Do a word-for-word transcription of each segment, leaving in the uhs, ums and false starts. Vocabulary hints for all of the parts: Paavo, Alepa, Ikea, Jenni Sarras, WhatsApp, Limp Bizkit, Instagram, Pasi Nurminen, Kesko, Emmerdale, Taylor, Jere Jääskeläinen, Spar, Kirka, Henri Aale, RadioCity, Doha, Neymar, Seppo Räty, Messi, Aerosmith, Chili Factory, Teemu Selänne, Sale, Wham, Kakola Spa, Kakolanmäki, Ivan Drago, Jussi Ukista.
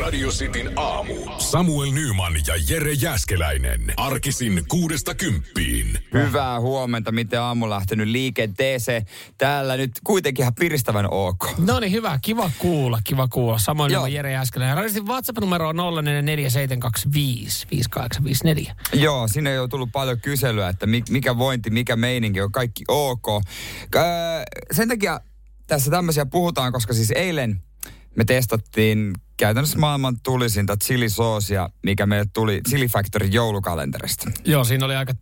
Radio Cityn aamu. Samuel Nyman ja Jere Jääskeläinen. Arkisin kuudesta kymppiin. Hyvää huomenta. Miten aamu on lähtenyt liikenteeseen? Täällä nyt kuitenkin ihan piristävän ok. No niin, hyvä. Kiva kuulla. Kiva kuulla. Samuel Nyman ja Jere Jääskeläinen. Radistin WhatsApp-numero on nolla neljä neljä seitsemän kaksi viisi viisi kahdeksan viisi neljä. Joo, sinne on tullut paljon kyselyä, että mikä vointi, mikä meininki on. Kaikki ok. Öö, sen takia tässä tämmöisiä puhutaan, koska siis eilen me testattiin käytännössä maailman tulisinta chilisoosia, mikä meille tuli Chili Factory joulukalenterista. Joo, siinä oli aika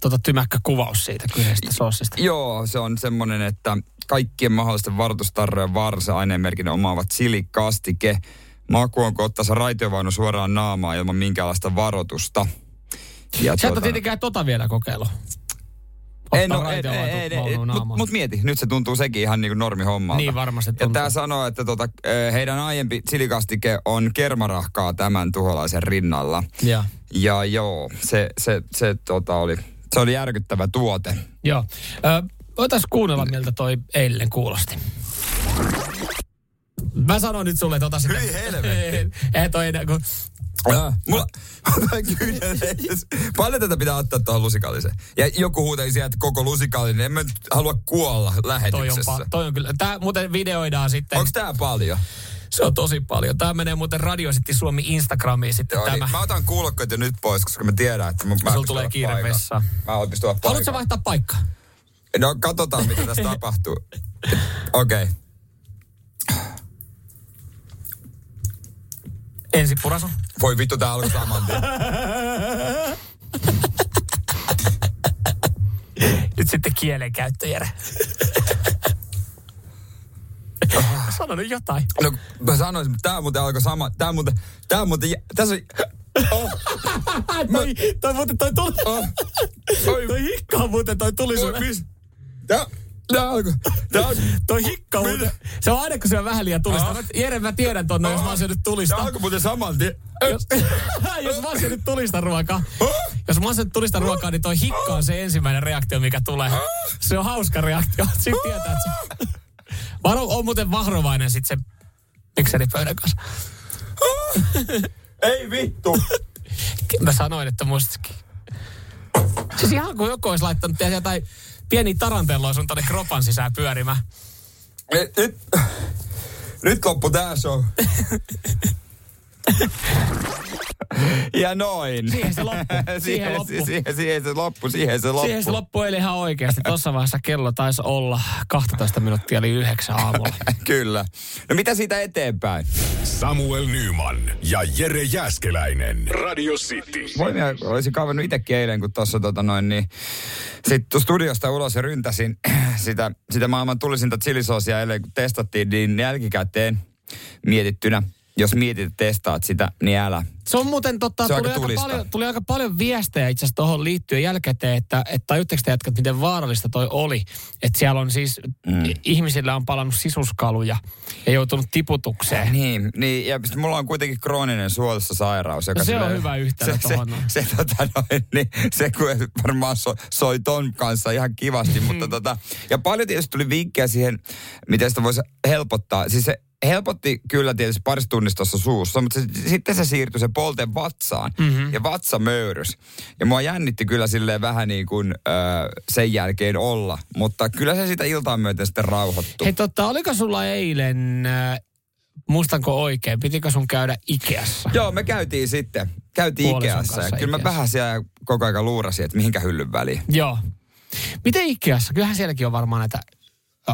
tota, tymäkkä kuvaus siitä kyseisestä soosista. Joo, se on semmoinen, että kaikkien mahdollisten varoitustarrojen varsa aineenmerkin omaavat chilikastike. Maku on, kun ottaisi raitiovaunu suoraan naamaa ilman minkäänlaista varoitusta. Ja sä tuota... et tietenkään tota vielä kokeilu. En, no, en, en, en, mutta mut mieti, nyt se tuntuu sekin ihan niin kuin normihommalta. Niin varmasti tuntuu. Ja tää sanoo, että tota, heidän aiempi chilikastike on kermarahkaa tämän tuholaisen rinnalla. Ja, ja joo, se, se, se, tota oli, se oli järkyttävä tuote. Joo. Voitais kuunnella, miltä toi eilen kuulosti. Mä sanon nyt sulle, että ota sitä. Hyi helvetti. Ei toi enää, kun... Ja, mulla, paljon tätä pitää ottaa tuohon lusikalliseen. Ja joku huuteli sieltä, että koko lusikallinen, en mä nyt halua kuolla lähetyksessä. Toi on, toi on kyllä. Tää muuten videoidaan sitten. Onks tää paljon? Se on tosi paljon. Tää menee muuten Radio City Suomi Instagramiin sitten. Joo, tämä. Niin, mä otan kuulokkoita nyt pois, koska mä tiedän, että mä oon sulla tulee kiire vessaan. Mä oon pistoa paikkaa. Haluatko vaihtaa paikkaa? No katsotaan, mitä tässä tapahtuu. Okei. Okay. Ensi purasu. Voi vittu, tää alkoi saman tien. Nyt sitten kielen käyttö, Jere. Sano nyt jotain. No mä sanoisin, mutta tää muuten alkoi saman. Tää muuten, tää muuten, tässä on... Oh. Toi, toi muuten, toi tuli. Oh. Toi hikkaa muuten, toi tuli sulle. Tää... Tää alkoi. Toi hikka muuten. Se on aina, kun se on vähän liian tulista. Ah. Jere, mä tiedän tuon, ah. jos mä oon syönyt tulista. Tää alkoi muuten saman tien. Jos, jos mä oon syönyt tulista ruokaa. Ah. Jos mä oon syönyt tulista ruokaa, niin toi hikka on se ensimmäinen reaktio, mikä tulee. Ah. Se on hauska reaktio. Sitten tietää, että se... Varo, on muuten vahrovainen sit se mikseripöydän kanssa. Ah. Ei vittu. Mä sanoin, että muistakin. Siis ihan kuin joku olisi laittanut jotain... Pieni tarantello sun tonne kropan sisään pyörimään. Nyt, nyt, nyt loppu tää show. Ja noin. Siihen se loppu. Siihen, siihen, loppu. Siihen, siihen se loppu. Siihen se loppu. Siihen se loppu eli ihan oikeasti. Tuossa vaiheessa kello taisi olla kaksitoista minuuttia eli yhdeksän aamulla. Kyllä. No mitä siitä eteenpäin? Samuel Nyman ja Jere Jääskeläinen. Radio City. Voimia olisin kaivannut itsekin eilen, kun tuossa tota noin niin... Sitten studiosta ulos ja ryntäsin sitä, sitä maailman tulisinta chilisoosia, eli kun testattiin, niin jälkikäteen mietittynä. Jos mietit ja testaat sitä, niin älä. Se on muuten totta, tuli, tuli aika paljon viestejä itse asiassa tuohon liittyen jälkikäteen, että, että tajutteko te jätkät, miten vaarallista toi oli. Että siellä on siis, mm. ihmisillä on palannut sisuskaluja ja joutunut tiputukseen. Niin, niin ja mulla on kuitenkin krooninen suolassa sairaus. Joka no se on hyvä yhtälö tuohon. Se, se, se, tota noin, niin, se kun varmaan so, soi ton kanssa ihan kivasti, mutta tota, ja paljon tietysti tuli vinkkejä siihen, miten sitä voisi helpottaa. Siis se, helpotti kyllä tietysti parissa tunnistossa suussa, mutta se, sitten se siirtyi se polten vatsaan mm-hmm. ja vatsamöyrys. Ja mua jännitti kyllä silleen vähän niin kuin ö, sen jälkeen olla, mutta kyllä se sitä iltaan myöten sitten rauhoittui. Hei totta, oliko sulla eilen, ö, muistanko oikein, pitikö sun käydä Ikeassa? Joo, me käytiin sitten, käytiin Puolison Ikeassa ja kyllä mä vähän siellä koko ajan luurasin, että mihinkä hyllyn väliin. Joo. Miten Ikeassa? Kyllähän sielläkin on varmaan näitä...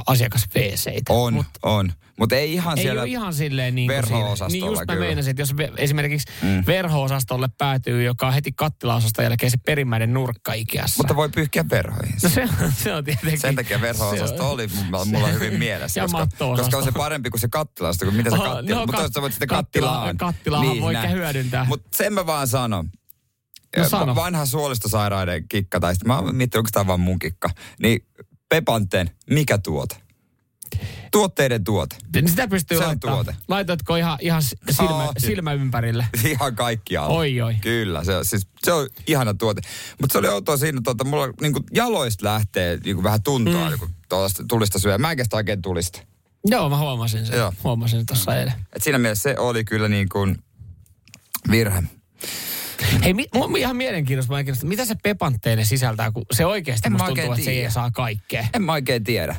asiakasveeseitä. On, mut, on. Mutta ei ihan ei siellä ole ihan silleen niin verho-osastolla. Niin just mä meinasin, että jos esimerkiksi mm. verho-osastolle päätyy, joka on heti kattilaosaston jälkeen se perimmäinen nurkka Ikeassa. Mutta voi pyyhkiä verhoihin. No se, se on tietenkin. Sen takia verho-osasto oli mulla, mulla hyvin mielessä. Ja koska, koska on se parempi kuin se kattilaosasto, kuin mitä se kattilaosasto. No, mutta kat- sä voit sitten kattilaan. Kattilaan niin, voi hyödyntää. Mutta sen mä vaan sanon. no vanha suolistosairaiden kikka, tai sitten mä oon miettinyt, onko tämä vaan mun kikka. Niin Pepanten, mikä tuote? Tuotteiden tuote. Sitä pystyy laittamaan. Laitatko ihan, ihan silmä, silmä ympärille? Ihan kaikkialla. Oi, oi. Kyllä, se on, siis, se on ihana tuote. Mutta se oli outoa siinä, että tuota, mulla niin jaloista lähtee niin vähän tuntoa, mm. kun tulista syö. Mä en kestä oikein tulista. Joo, mä huomasin sen. Joo. Huomasin sen tuossa eilen. Et siinä mielessä se oli kyllä niin kuin virhe. Hei, mi- mun ihan mielenkiintoista. Mitä se pepantteinen sisältää, kun se oikeasti musta tuntuu, tiedä. Että se ei saa kaikkea. En mä oikein tiedä.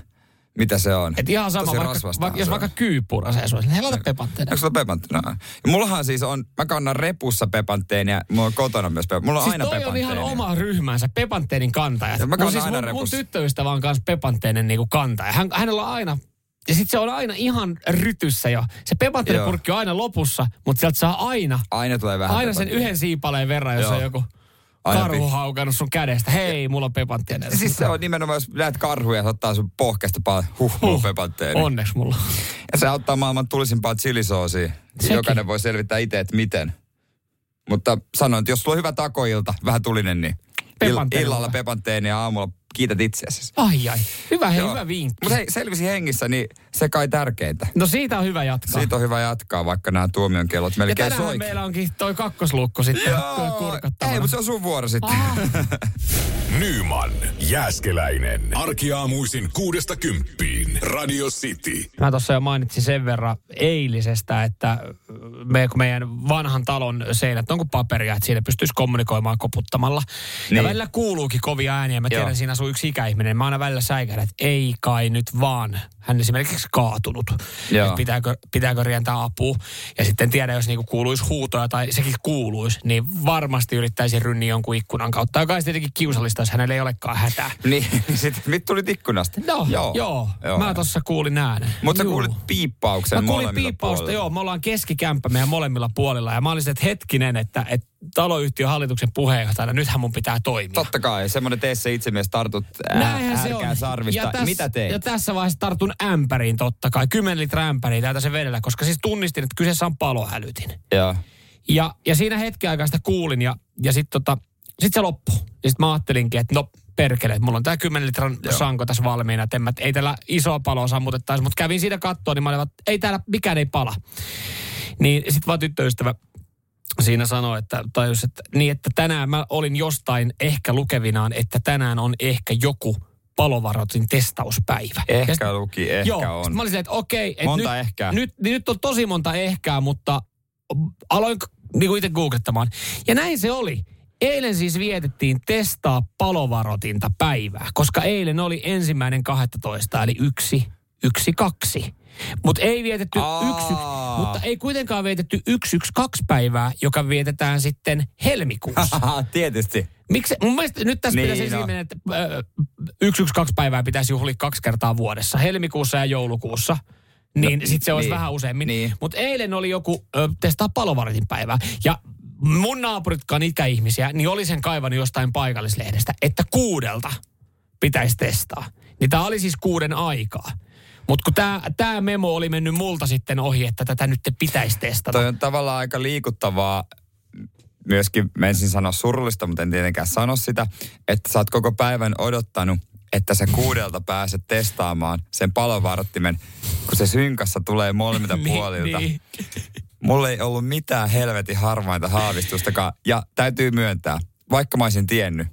Mitä se on? Et ihan sama, vaikka, vaikka, jos vaikka kyypura se suosii, niin heillä on pepantteina. Onko sulla pepantteina? Mullahan siis on, mä kannan repussa pepantteina ja mulla on kotona myös pepantteina. Mulla on siis aina pepantteina. Siis toi on ihan oma ryhmänsä, pepantteenin kantajat. Ja mä kannan aina siis mun, repussa. Mun tyttöystävä on kanssa pepantteinen niinku kantaja. Hän, hänellä on aina, ja sit se on aina ihan rytyssä jo. Se pepantteenipurkki on aina lopussa, mutta sieltä saa aina. Aina tulee vähän Aina sen yhden siipaleen verran, jos Joo. on joku... Karhu haukannut sun kädestä. Hei, mulla on pepantteeni. Siis se on nimenomaan, jos näet karhuja, se ottaa sun pohkeesta paljon. Huh, mulla on pepantteeni. Onneksi mulla. Ja se auttaa maailman tulisimpaa chilisoosia. Jokainen voi selvittää itse, että miten. Mutta sanoin, että jos sulla on hyvä takoilta, vähän tulinen, niin ill- illalla pepantteeni ja aamulla kiität itseäsi. Ai ai, hyvä hei, hyvä vinkki. Mutta hei, selvisi hengissä, niin se kai tärkeintä. No siitä on hyvä jatkaa. Siitä on hyvä jatkaa, vaikka nämä tuomion kellot melkein soikin. Ja tänään meillä onkin toi kakkosluukko sitten kurkattavana. Ei, mutta se on sun vuoro sitten. Nyman, Jääskeläinen. Arkiaamuisin kuudesta kymppiin. Radio City. Mä tuossa jo mainitsin sen verran eilisestä, että me, kun meidän vanhan talon seinät on kuin paperia, että siinä pystyisi kommunikoimaan koputtamalla. Niin. Ja välillä kuuluukin kovia ääniä. Mä tiedän, Joo. siinä asuu yksi ikäihminen. Mä aina välillä säikähdän, että ei kai nyt vaan. Hän esimerkiksi kaatunut. Pitääkö, pitääkö rientää apua. Ja sitten tiedä, jos niinku kuuluisi huutoja tai sekin kuuluisi, niin varmasti yrittäisi rynniä jonkun ikkunan kautta. Joka olisi tietenkin kiusallista, jos hänellä ei olekaan hätää. Niin, sitten mit tulit ikkunasta? No, joo. joo. joo. Mä tuossa kuulin äänen. Mutta sä kuulit piippauksen molemmilla puolilla. Mä kuulin piippausta, puolella. Joo. Me ollaan keskikämppä meidän molemmilla puolilla. Ja mä olin että hetkinen, että... että taloyhtiön hallituksen puheenjohtajana, nythän mun pitää toimia. Totta kai, semmoinen tee se itse mies tartut härkää sarvista. Täs, Mitä teet? Ja tässä vaiheessa tartun ämpäriin totta kai, kymmenen litran ämpäriin täältä sen vedellä, koska siis tunnistin, että kyseessä on palohälytin. Ja, ja, ja siinä hetken aikaa sitä kuulin ja, ja sitten tota, sit se loppui. Ja sitten mä ajattelinkin, että no perkele, että mulla on tää kymmenen litran Joo. sanko tässä valmiina, että mä, ei täällä isoa paloa sammutettaisi, mutta kävin siinä kattoa, niin mä olin, että ei täällä mikään ei pala. Niin sit vaan tyttöystävä siinä sanoi, että, tajus, että, niin, että tänään mä olin jostain ehkä lukevinaan, että tänään on ehkä joku palovaroitin testauspäivä. Ehkä sit, luki, ehkä joo, on. Mä olin silleen, että okei. Okay, monta nyt, ehkää. Nyt, niin nyt on tosi monta ehkää, mutta aloin niin itse googlettamaan. Ja näin se oli. Eilen siis vietettiin testaa palovaroitinta päivää, koska eilen oli ensimmäinen kaksitoista, eli yksi, yksi, kaksi. Mutta ei vietetty yksi, mutta ei kuitenkaan vietetty yksi, yksi, kaksi päivää, joka vietetään sitten helmikuussa. Tietysti. Miksi? Mun mielestä nyt tässä niin, pitäisi no. esimerkiksi, että yksi, yksi, kaksi päivää pitäisi juhlia kaksi kertaa vuodessa, helmikuussa ja joulukuussa. Niin no, sitten se olisi niin, vähän useammin. Niin. Mutta eilen oli joku ö, testaa palovartin päivää. Ja mun naapuritkaan ikäihmisiä, niin oli sen kaivannut jostain paikallislehdestä, että kuudelta pitäisi testaa. Niin tämä oli siis kuuden aikaa. Mutta kun tämä memo oli mennyt multa sitten ohi, että tätä nyt pitäisi testata. Toi on tavallaan aika liikuttavaa, myöskin mä ensin sanoa surullista, mutta en tietenkään sano sitä, että sä oot koko päivän odottanut, että sä kuudelta pääset testaamaan sen palovarttimen, kun se synkassa tulee molemmilta puolilta. Niin. Mulla ei ollut mitään helvetin harvainta haavistustakaan, ja täytyy myöntää, vaikka mä olisin tiennyt,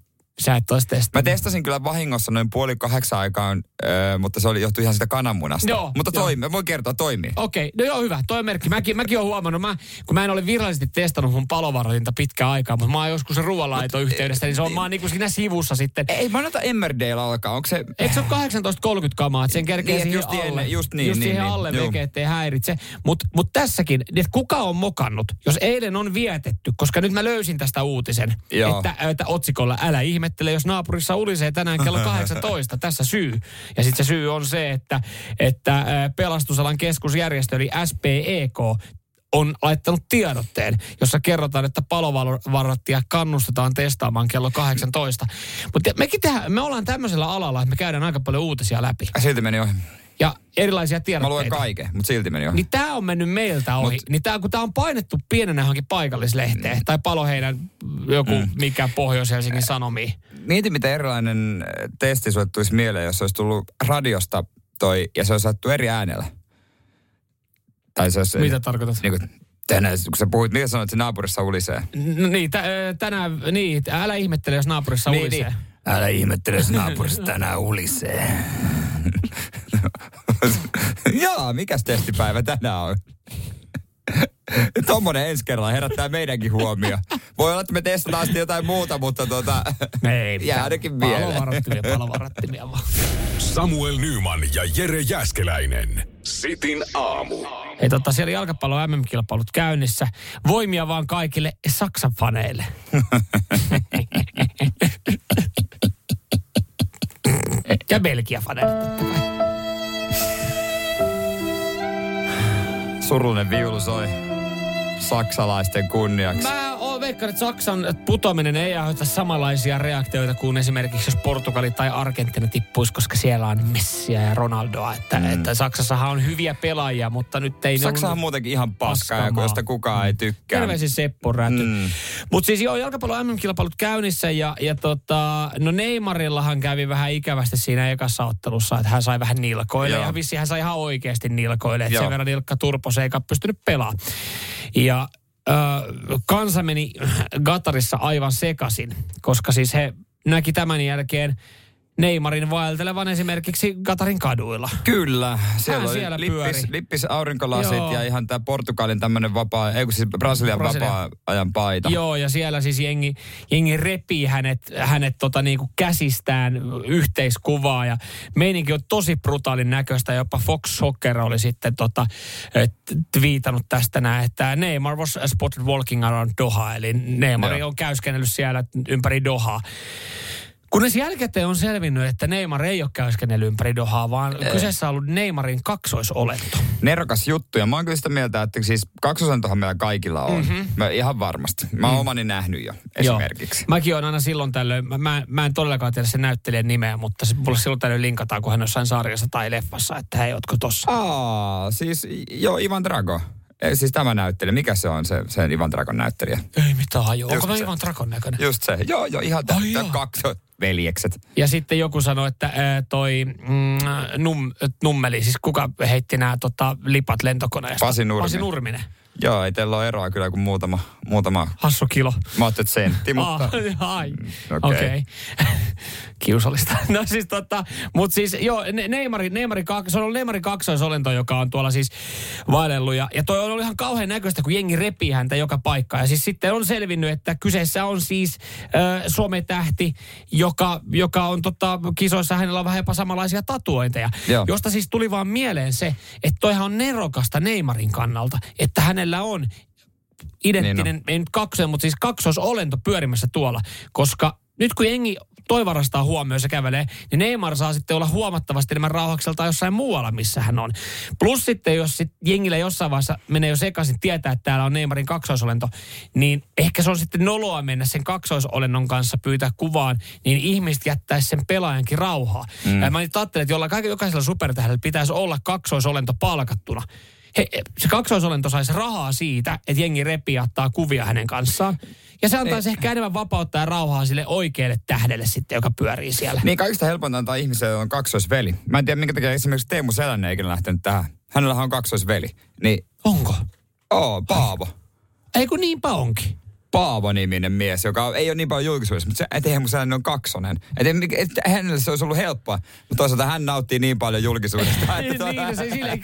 sä et ois testannut. Mä testasin kyllä vahingossa noin puoli kahdeksan aikaan, öö, mutta se oli, johtui ihan sitä kananmunasta. Joo, mutta toimi, mä voin kertoa, toimii. Okei, okay, no joo hyvä, toi merkki. Mäkin, mäkin oon huomannut, mä, kun mä en ole virallisesti testannut mun palovaroitinta pitkään aikaa, mutta mä oon joskus ruoanlaitoyhteydessä, yhteydessä, niin se on, ei, mä oon niinku siinä sivussa sitten. Ei, mä annan Emmerdale alkaa, onko se... Eikö se ole kahdeksantoista kolmekymmentä kamaa, että sen kerkee niin, siihen alle. Ennen, just niin, just niin, siihen niin, alle niin, veke, ettei häiritse. Mutta mut tässäkin, että kuka on mokannut, jos eilen on vietetty, koska nyt mä löysin tästä uutisen, että, että otsikolla älä ihme. Ihmettelee, jos naapurissa ulisee tänään kello kahdeksantoista. Tässä syy. Ja sitten se syy on se, että, että pelastusalan keskusjärjestö, eli S P E K, on laittanut tiedotteen, jossa kerrotaan, että palovarottia kannustetaan testaamaan kello kahdeksantoista. Mutta mekin tehdään, me ollaan tämmöisellä alalla, että me käydään aika paljon uutisia läpi. Silti meni ohi. ja erilaisia tiedotteita. Mä luen kaiken, mutta silti meni ohi. Niin tää on mennyt meiltä ohi. Mut, niin tää, kun tää on painettu pienenä hankin paikallislehteen, mm, tai Paloheidän joku mm. mikä Pohjois-Helsingin Sanomiin. Mieti, mitä erilainen testi sulle tulisi mieleen, jos olisi tullut radiosta toi, ja se olisi saattu eri äänellä. Tai se olisi, mitä tarkoitat? Niin kuin, tänään, kun sä puhuit, mitä sanoit, että naapurissa ulisee? No niin, t- tänään, niin, älä ihmettele, jos naapurissa niin, ulisee. Niin. Älä ihmettele, jos naapurissa tänään ulisee. Jaa, mikäs testipäivä tänään on? Tommonen ensi kerralla herättää meidänkin huomio. Voi olla, että me testataan sitten jotain muuta, mutta tuota, jää ainakin mieleen. Palovarattimia, palovarattimia vaan. Samuel Nyman ja Jere Jääskeläinen. Sitin aamu. Hei, totta, siellä jalkapallon M M-kilpailut käynnissä. Voimia vaan kaikille Saksan faneille. Ja Belgian faneille totta kai. Surullinen viulu soi saksalaisten kunniaksi. Mä oon veikkaan, että Saksan putoaminen ei aiheuta samanlaisia reaktioita kuin esimerkiksi jos Portugali tai Argentiina tippuisi, koska siellä on Messiä ja Ronaldoa. Että, mm. että Saksassahan on hyviä pelaajia, mutta nyt ei... Saksahan on muutenkin ihan paskaa, josta kukaan ei tykkää. Terveisiä Seppo Räty. Mm. Mutta siis joo, jalkapallon M M-kilpailut käynnissä ja, ja tota, no Neymarillahan kävi vähän ikävästi siinä ekassa ottelussa, että hän sai vähän nilkoille. Joo. Ja vissiin hän sai ihan oikeasti nilkoille, että sen verran nilkka turpos eikä pystynyt pelaamaan. Ja ö, kansa meni Qatarissa aivan sekaisin, koska siis he näki tämän jälkeen Neymarin vaeltelevan esimerkiksi Qatarin kaduilla. Kyllä, siellä, siellä lippis, lippis aurinkolasit. Joo. Ja ihan tämä Portugalin tämmöinen vapaa, ei kun siis Brasilian Brasilia. Vapaa-ajan paita. Joo, ja siellä siis jengi, jengi repii hänet, hänet tota niinku käsistään yhteiskuvaa ja meininki on tosi brutaalin näköistä. Jopa Fox Soccer oli sitten tota, twiitannut tästä näin, että Neymar was spotted walking around Doha, eli Neymar no. on käyskennellyt siellä ympäri Dohaa. Kunnes jälkikäteen on selvinnyt, että Neymar ei ole käyskennellyt ympäri Dohaa, vaan ee. kyseessä on ollut Neymarin kaksoisoletto. Nerokas juttu, ja mä oon kyllä sitä mieltä, että siis kaksoisolentohan meillä kaikilla on. Mm-hmm. Mä ihan varmasti. Mä oon mm. omani nähnyt jo esimerkiksi. Joo. Mäkin oon aina silloin tällöin, mä, mä en todellakaan tiedä sen näyttelijän nimeä, mutta se, mulle silloin tällöin linkataan, kun hän on jossain sarjassa tai leffassa, että hei, ootko tossa? Aa, siis joo, Ivan Drago. Siis tämä näyttelijä, mikä se on se, sen Ivan Dragon näyttelijä? Ei mitään hajua. Onko mä Ivan Dragon näköinen? Just se. Joo, joo, ihan tämän kaksi veljekset. Ja sitten joku sanoi, että äh, toi mm, num, nummeli, siis kuka heitti nämä tota, lipat lentokoneesta? Pasi Nurminen. Pasi Nurminen. Joo, ei teillä ole eroa kyllä kuin muutama, muutama... Hassu kilo. Mä ajattelin sentti, mutta... Ai, okei. Okay. Okay. Kiusallista. No siis tota, mut siis joo, Neymari, Neymari, se on ollut Neymari kaksoisolento, joka on tuolla siis vaelellut. Ja, ja toi on ollut ihan kauhean näköistä, kun jengi repii häntä joka paikkaan. Ja siis sitten on selvinnyt, että kyseessä on siis äh, sometähti, joka, joka on tota, kisoissa hänellä on vähän jopa samanlaisia tatuointeja. Joo. Josta siis tuli vaan mieleen se, että toihan on nerokasta Neymarin kannalta, että hän hänellä on identtinen, niin no. ei nyt kaksonen, mutta siis kaksoisolento pyörimässä tuolla, koska nyt kun jengi toi varastaa huomioon ja kävelee, niin Neymar saa sitten olla huomattavasti enemmän rauhakselta jossain muualla, missä hän on. Plus sitten, jos sit jengillä jossain vaiheessa menee jo sekaisin tietää, että täällä on Neymarin kaksoisolento, niin ehkä se on sitten noloa mennä sen kaksoisolennon kanssa pyytää kuvaan, niin ihmiset jättäisi sen pelaajankin rauhaa. Mm. Ja mä nyt ajattelin, että jollain, jokaisella supertähdellä pitäisi olla kaksoisolento palkattuna. He, se kaksoisolento saisi rahaa siitä, että jengi repii ottaa kuvia hänen kanssaan. Ja se antaisi ei. ehkä enemmän vapautta ja rauhaa sille oikealle tähdelle sitten, joka pyörii siellä. Niin kaikista helpointa antaa ihmiselle on kaksoisveli. Mä en tiedä, minkä takia esimerkiksi Teemu Selänne eikä lähtenyt tähän. Hänellähän on kaksoisveli. Niin... Onko? Oo, Paavo. Ei kun niinpä onkin. Paavo-niminen mies, joka ei ole niin paljon julkisuudessa, mutta se, ettei mun sellainen on kaksonen. Että et, hänelle se olisi ollut helppoa, mutta toisaalta hän nauttii niin paljon julkisuudesta. Että tuota... niin, se silleen,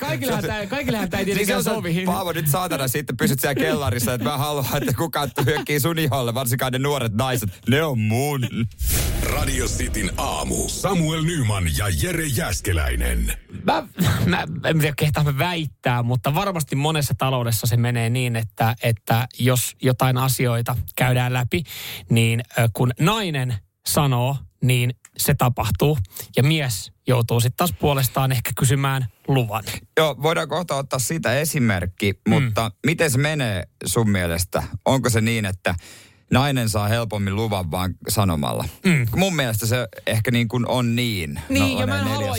kaikillehan tämä ei tietenkään sovi. Paavo, nyt saatana sitten pysyt siellä kellarissa, että mä haluan, että kukaan hyökkii sun iholle, varsinkaan ne nuoret naiset. Ne on mun. Radio Cityn aamu. Samuel Nyman ja Jere Jääskeläinen. Mä, mä en tiedä kehtaa mä väittää, mutta varmasti monessa taloudessa se menee niin, että, että jos jotain asioita käydään läpi, niin kun nainen sanoo, niin se tapahtuu. Ja mies joutuu sitten taas puolestaan ehkä kysymään luvan. Joo, voidaan kohta ottaa siitä esimerkki, mutta mm. miten se menee sun mielestä? Onko se niin, että nainen saa helpommin luvan vaan sanomalla. Mm. Mun mielestä se ehkä niin kuin on niin. Niin, no, ja mä en halua.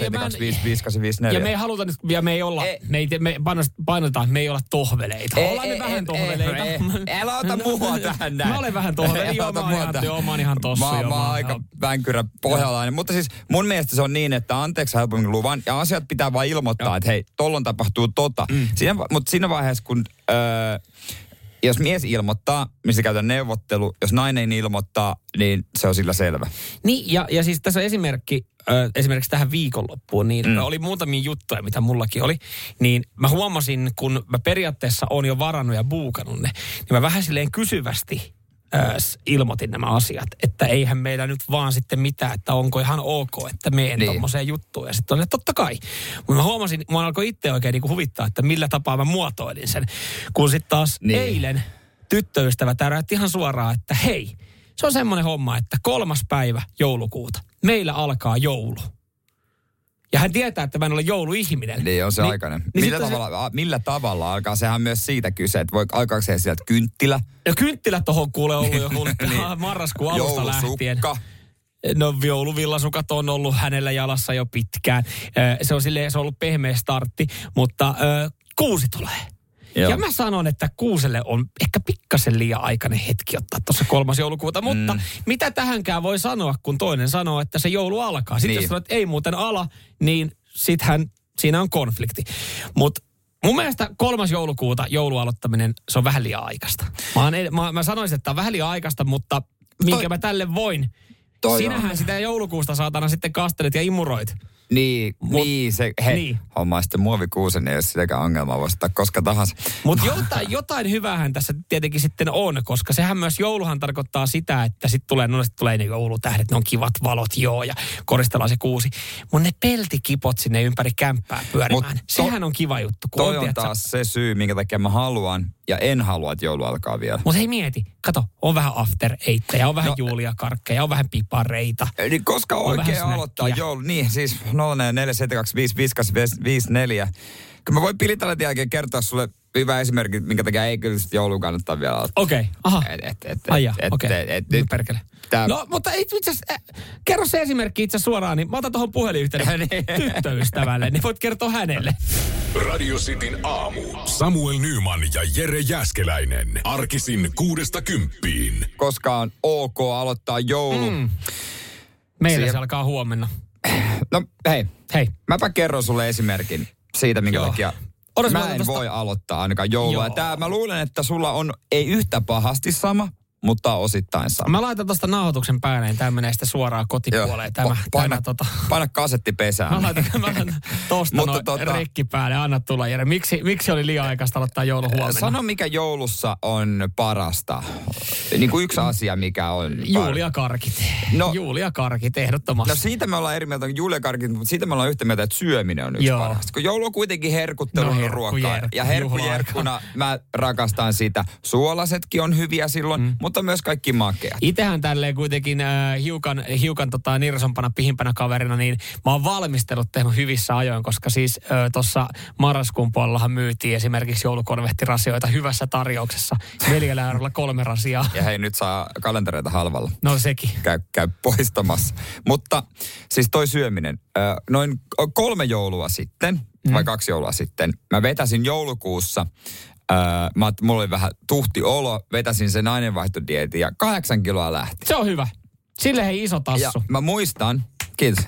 Ja me ei haluta nyt, ja me ei olla, e, me, ei, me painotetaan, että me ei olla tohveleita. E, ollaan e, me vähän e, tohveleita. E, e, älä ota mua tähän näin. Mä olen vähän tohveleita. Joo, mä oon ihan, joo, mä oon ihan tossu. Mä, mä oon aika vänkyrä pohjalainen. Mutta siis mun mielestä se on niin, että anteeksi helpommin luvan, ja asiat pitää vaan ilmoittaa, että hei, tollon tapahtuu tota. Mutta siinä vaiheessa, kun... Jos mies ilmoittaa, mistä käytetään neuvottelu. Jos nainen ilmoittaa, niin se on sillä selvä. Niin, ja, ja siis tässä on esimerkki, äh, esimerkiksi tähän viikonloppuun, niin mm. oli muutamia juttuja, mitä mullakin oli. Niin mä huomasin, kun mä periaatteessa oon jo varannut ja buukannut ne, niin mä vähän silleen kysyvästi äh, ilmoitin nämä asiat. Että eihän meillä nyt vaan sitten mitään, että onko ihan ok, että meen niin tommoseen juttuun. Ja sitten on, että totta kai. Mutta mä huomasin, mua alkoi itse oikein niinku huvittaa, että millä tapaa mä muotoilin sen. Kun sitten taas niin eilen tyttöystävä täräytti ihan suoraan, että hei, se on semmoinen homma, että kolmas päivä joulukuuta meillä alkaa joulu. Ja hän tietää, että mä en ole jouluihminen. Niin on se niin, aikainen. Niin millä, tavalla, se... millä tavalla alkaa? Sehän myös siitä kyse, että voi alkaa se sieltä kynttilä. No kynttilä tohon kuulee ollut joku niin marraskuun alusta lähtien. No jouluvillasukat on ollut hänellä jalassa jo pitkään. Se on, silleen, se on ollut pehmeä startti, mutta ö, kuusi tulee. Joo. Ja mä sanon, että kuuselle on ehkä pikkasen liian aikainen hetki ottaa tuossa kolmas joulukuuta, mutta mm. mitä tähänkään voi sanoa, kun toinen sanoo, että se joulu alkaa. Sitten niin, jos sanoo, että ei muuten ala, niin sittenhän siinä on konflikti. Mutta mun mielestä kolmas joulukuuta joulualoittaminen, se on vähän liian aikaista. Mä, mä, mä sanoisin, että on vähän liian aikaista, mutta minkä toi, mä tälle voin. Sinähän on sitä joulukuusta saatana sitten kastelet ja imuroit. Niin, Mut, niin se he, niin. hommaa sitten muovikuusen, ei ole sitäkään ongelmaa, voi ottaa koska tahansa. Mutta jotain, jotain hyväähän tässä tietenkin sitten on, koska sehän myös jouluhan tarkoittaa sitä, että sitten tulee, no sit tulee ne joulutähdet, ne on kivat valot, joo, ja koristellaan se kuusi. Mutta ne peltikipot sinne ympäri kämppää pyörimään, to, sehän on kiva juttu. Toi on, on taas sä... se syy, minkä takia mä haluan ja en halua, että joulu alkaa vielä. Mutta hei mieti, kato, on vähän after eighttejä, on vähän no, juuliakarkkeja, on vähän pipareita. Niin koska oikein aloittaa joulu, niin siis... nolla neljä neljä seitsemän kaksi viisi viisi viisi viisi neljä. Kyllä mä voin pilitaletin jälkeen kertoa sulle hyvä esimerkki, minkä takia ei kyllä joulua kannattaa vielä ottaa. Okei, okay, aha. Et, et, et, et, Aja, et, okei. Okay. Nyt perkele. Tää... No, mutta itse asiassa, äh, kerro se esimerkki itse suoraan, niin mä otan tuohon puhelinyhteyden tyttöystävälle, niin voit kertoa hänelle. Radio Cityn aamu. Samuel Nyman ja Jere Jääskeläinen. Arkisin kuudesta kymppiin. Koska on ok aloittaa joulu. Mm. Meillä Siin... se alkaa huomenna. No hei, hei, mäpä kerron sulle esimerkin siitä, minkä Joo. takia Odotan mä en tosta... voi aloittaa ainakaan joulua. Joo. Tää, mä luulen, että sulla on ei yhtä pahasti sama, mutta osittain sama. Mä laitan tosta nauhoituksen pääneen, tää menee sitten suoraan kotipuoleen. Tämä, paina, tämä, tota... paina kasetti pesään. Mä laitan, mä laitan tosta noin tota... rikki päälle, anna tulla Jere. Miksi, miksi oli liian aikaista aloittaa joulu huomenna? Sano, mikä joulussa on parasta. Niin kuin yksi asia, mikä on... Juuliakarkit. No, juuliakarkit, ehdottomasti. No siitä me ollaan eri mieltä kuin juuliakarkit, mutta siitä me ollaan yhtä mieltä, että syöminen on yksi Joo. parasta. Kun joulu on kuitenkin herkuttelun no, ruokaa. Ja herkkujerkkuna mä rakastan sitä. Suolasetkin on hyviä silloin, mm. mutta myös kaikki makeat. Itsehän tälleen kuitenkin äh, hiukan, hiukan tota, nirsompana, pihimpänä kaverina, niin mä oon valmistelut tehnyt hyvissä ajoin, koska siis äh, tuossa marraskuun puolellahan myytiin esimerkiksi joulukonvehtirasioita hyvässä tarjouksessa. Neljällä eurolla kolme rasiaa. Ja hei, nyt saa kalentereita halvalla. No sekin. Käy, käy poistamassa. Mutta siis toi syöminen. Noin kolme joulua sitten, mm. vai kaksi joulua sitten, mä vetäsin joulukuussa, mä, mulla oli vähän tuhti olo, vetäsin sen aineenvaihtodieetin ja kahdeksan kiloa lähti. Se on hyvä. Sille hei iso tassu. Ja mä muistan, kiitos.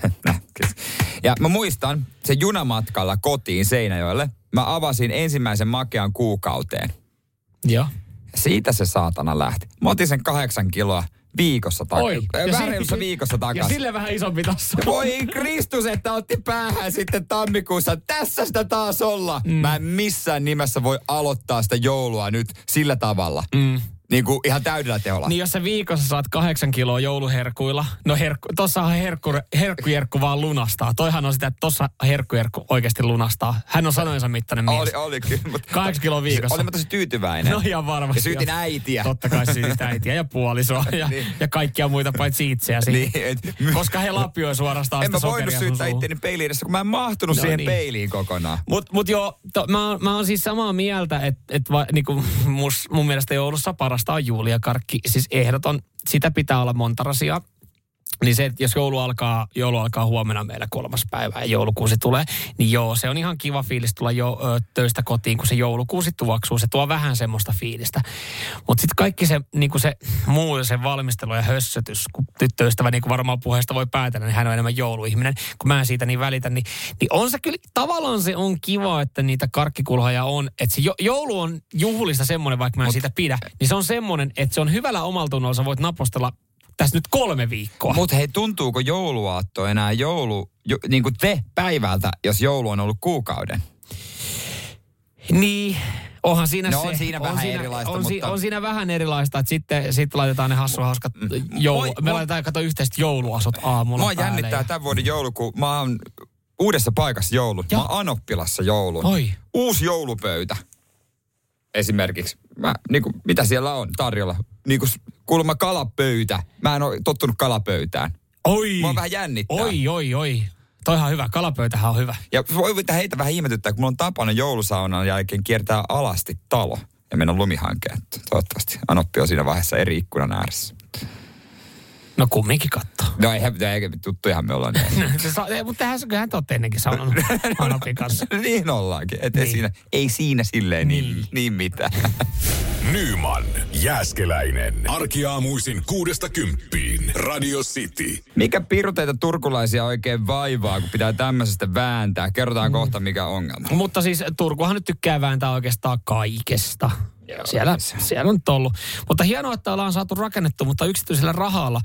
Ja mä muistan sen junamatkalla kotiin Seinäjoelle, mä avasin ensimmäisen makean kuukauteen. Joo. Siitä se saatana lähti. Mä otin sen kahdeksan kiloa viikossa takaisin. Vähemmässä viikossa takaisin. Ja sille vähän isompi tassa. Voi Kristus, että otti päähän sitten tammikuussa. Tässä sitä taas olla. Mm. Mä en missään nimessä voi aloittaa sitä joulua nyt sillä tavalla. Mm. Niin kuin ihan täydellä teolla. Niin jos sä viikossa saat kahdeksan kiloa jouluherkuilla, no herkku, tossahan herkku, herkkujerkku vaan lunastaa. Toihan on sitä, että tossa herkkujerkku oikeasti lunastaa. Hän on sanojensa mittainen mies. Oli, olikin. Kahdeksan kiloa viikossa. Olin mä tosi tyytyväinen. No ihan varmasti. Ja syytin äitiä. Totta kai syytit äitiä ja puolisoa ja, niin. ja kaikkia muita paitsi itseäsi. Niin, et, koska he lapioi suorastaan sitä sokeria. En mä voinut syyttää itteeni peiliin edessä, kun mä en mahtunut no, siihen niin. peiliin kokonaan. Mut, mut joo, to, mä, mä oon siis samaa mieltä, että et, et, niinku, mun mielestä joulussa paras parasta on juuliakarkki. Siis ehdoton, sitä pitää olla monta rasiaa. Niin se, jos joulu alkaa, joulu alkaa huomenna meillä kolmas päivä ja joulukuusi tulee, niin joo, se on ihan kiva fiilis tulla jo ö, töistä kotiin, kun se joulukuusi tuoksuu. Se tuo vähän semmoista fiilistä. Mutta sitten kaikki se, niinku se muu, se valmistelu ja hössötys, kun tyttöystävä niin kuin varmaan puheesta voi päätellä, niin hän on enemmän jouluihminen, kun mä en siitä niin välitä. Niin, niin on se kyllä, tavallaan se on kiva, että niitä karkkikulhoja on. Että se joulu on juhlista semmoinen, vaikka mä en Mut, siitä pidä, niin se on semmoinen, että se on hyvällä omaltunnolla, sä voit napostella tässä nyt kolme viikkoa. Mutta hei, tuntuuko jouluaatto enää joulu, jo, niin kuin te päivältä, jos joulu on ollut kuukauden? Niin, onhan siinä no, se. On siinä on vähän siinä, erilaista, on, mutta... on siinä vähän erilaista, että sitten, sitten laitetaan ne hassuhauskat joulu... Moi, me moi. Laitetaan katsoa yhteiset jouluasot aamulla Mua jännittää ja... tämän vuoden joulu, kun mä oon uudessa paikassa joulun. Ja. Mä oon Anoppilassa joulun. Oi. Uusi joulupöytä. Esimerkiksi. Mä, niin kuin, mitä siellä on tarjolla? Niin kuin kuulemma kalapöytä. Mä en ole tottunut kalapöytään. Oi. Mua vähän jännittää. Oi, oi, oi. Toihan hyvä. Kalapöytähän on hyvä. Ja voi heitä vähän ihmetyttää, kun mulla on tapana joulusaunan jälkeen kiertää alasti talo ja mennä lumihankeen. Toivottavasti Anoppi on siinä vaiheessa eri ikkunan ääressä. No kumminkin katto. No eihän, eihän tuttujahan me ollaan. Mutta kyllähän te olette ennenkin saunonut Anopin kanssa. Niin ollaankin. Et niin. Ei, siinä, ei siinä silleen niin, niin, niin mitään. Nyman, Jääskeläinen. Arkiaamuisin kuudesta kymppiin. Radio City. Mikä piirteitä turkulaisia oikein vaivaa, kun pitää tämmöisestä vääntää? Kerrotaan mm. kohta, mikä ongelma. Mutta siis Turkuhan nyt tykkää vääntää oikeastaan kaikesta. Siellä, siellä on ollut. Mutta hienoa, että ollaan saatu rakennettu, mutta yksityisellä rahalla.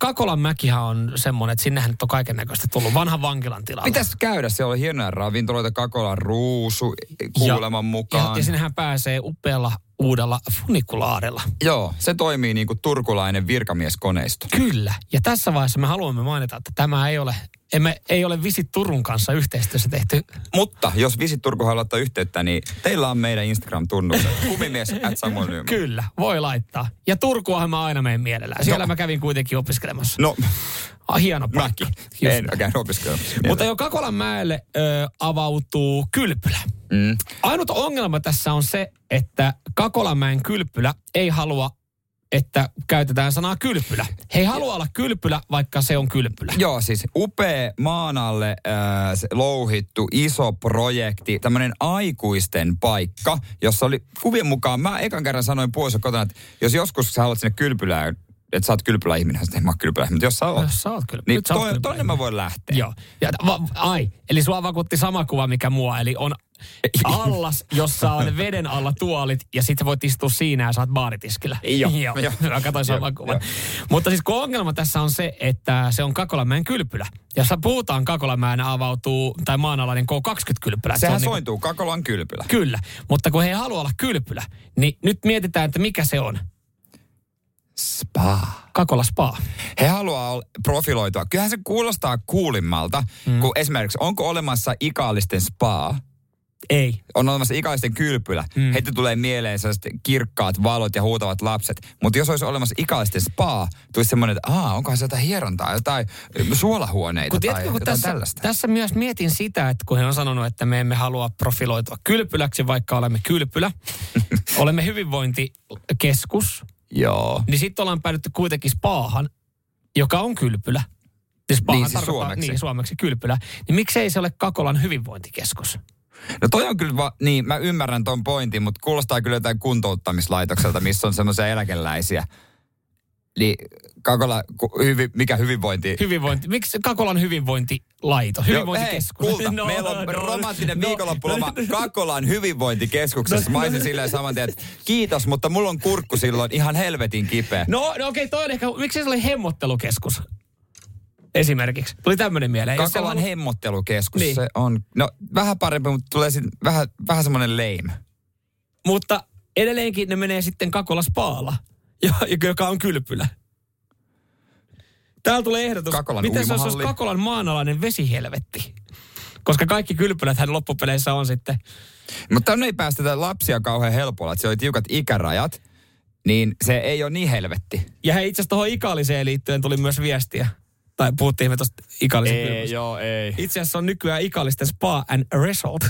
Kakolan mäkihän on semmoinen, että sinnehän nyt on kaiken näköistä tullut. Vanhan vankilan tilalla. Pitäisi käydä. Siellä on hienoja ravintoloita. Kakolan ruusu kuuleman ja, mukaan. Ja, ja sinnehän pääsee upealla uudella funikulaarilla. Joo, se toimii niin kuin turkulainen virkamieskoneisto. Kyllä. Ja tässä vaiheessa me haluamme mainita, että tämä ei ole... Emme, ei ole Visit Turun kanssa yhteistyössä tehty. Mutta jos Visit Turku haluaa ottaa yhteyttä, niin teillä on meidän Instagram-tunnukset. Kumimies at Samuel Nyman. Kyllä, voi laittaa. Ja Turkuahan mä aina menen mielellään. Siellä no. mä kävin kuitenkin opiskelemassa. No. Ah, hieno paikka. En mä käyn opiskelemassa. Mutta jo Kakolanmäelle ö, avautuu kylpylä. Mm. Ainut ongelma tässä on se, että Kakolanmäen kylpylä ei halua... että käytetään sanaa kylpylä. He haluaa olla kylpylä, vaikka se on kylpylä. Joo, siis upea maanalle äh, louhittu iso projekti, tämmöinen aikuisten paikka, jossa oli kuvien mukaan, mä ekan kerran sanoin puolessa kotona, että jos joskus sä haluat sinne kylpylään, että sä oot kylpyläihminen, sä en mä oot kylpyläihminen, mutta jos sä oot, jos sä oot kylpylä, niin to, tonne mä voin lähteä. Joo. Ja, va, ai, eli sua vakuutti sama kuva, mikä mua, eli on allas, jossa on veden alla tuolit ja sitten voit istua siinä ja sä oot baaritiskillä. Joo. Joo. Joo. Mä katsoin saman kuvan. Mutta siis kun ongelma tässä on se, että se on Kakolanmäen kylpylä. Jos puhutaan Kakolanmäen avautuu, tai maanalainen K kaksikymmentä-kylpylä. Sehän se sointuu niin kuin... Kakolan kylpylä. Kyllä, mutta kun he ei halua olla kylpylä, niin nyt mietitään, että mikä se on. Spa. Kakolan Spa. He haluaa profiloitua. Kyllähän se kuulostaa kuulimmalta, mm. kun esimerkiksi onko olemassa ikaalisten spa? Ei. On olemassa ikäisten kylpylä. Mm. Heti tulee mieleen sellaiset kirkkaat valot ja huutavat lapset. Mutta jos olisi olemassa ikäisten spa, tulisi semmoinen, että aah, onkohan se jotain hierontaa, jotain suolahuoneita kun tiedätkö, tai jotain tässä, tällaista. Tässä myös mietin sitä, että kun he on sanonut, että me emme halua profiloitua kylpyläksi, vaikka olemme kylpylä. Olemme hyvinvointikeskus. Joo. Niin sitten ollaan päädytty kuitenkin spaahan, joka on kylpylä. Siis niin siis suomeksi. Niin, suomeksi kylpylä. Niin miksei se ole Kakolan hyvinvointikeskus? No toi on kyllä, va- niin mä ymmärrän ton pointin, mutta kuulostaa kyllä jotain kuntouttamislaitokselta, missä on semmoisia eläkeläisiä. Eli Kakola, hyvi, mikä hyvinvointi? Hyvinvointi, miksi Kakolan hyvinvointilaitos, hyvinvointikeskus? No, hei, kulta, no, meillä on no, romanttinen no, viikonloppuloma no, Kakolan hyvinvointikeskuksessa. No, mä olisin silleen saman tien, että kiitos, mutta mulla on kurkku silloin ihan helvetin kipeä. No, no okei, okay, toi on ehkä, miksi se oli hemmottelukeskus? Esimerkiksi. Tuli tämmöinen mieleen. Kakolan on... hemmottelukeskus. Niin. Se on, no vähän parempi, mutta tulee sitten vähän, vähän semmoinen lame. Mutta edelleenkin ne menee sitten Kakolan Spaalla, joka on kylpylä. Täällä tulee ehdotus. Kakolan miten se olisi Kakolan maanalainen vesihelvetti? Koska kaikki kylpyläthän loppupeleissä on sitten. Mutta tänne ei päästetä lapsia kauhean helpolla. Se oli tiukat ikärajat, niin se ei ole niin helvetti. Ja hei, itse asiassa tuohon ikalliseen liittyen tuli myös viestiä. Tai puhuttiin me tuosta ikallisen kylpystä. Ei, joo, ei. Itse asiassa on nykyään ikallisten spa and resort.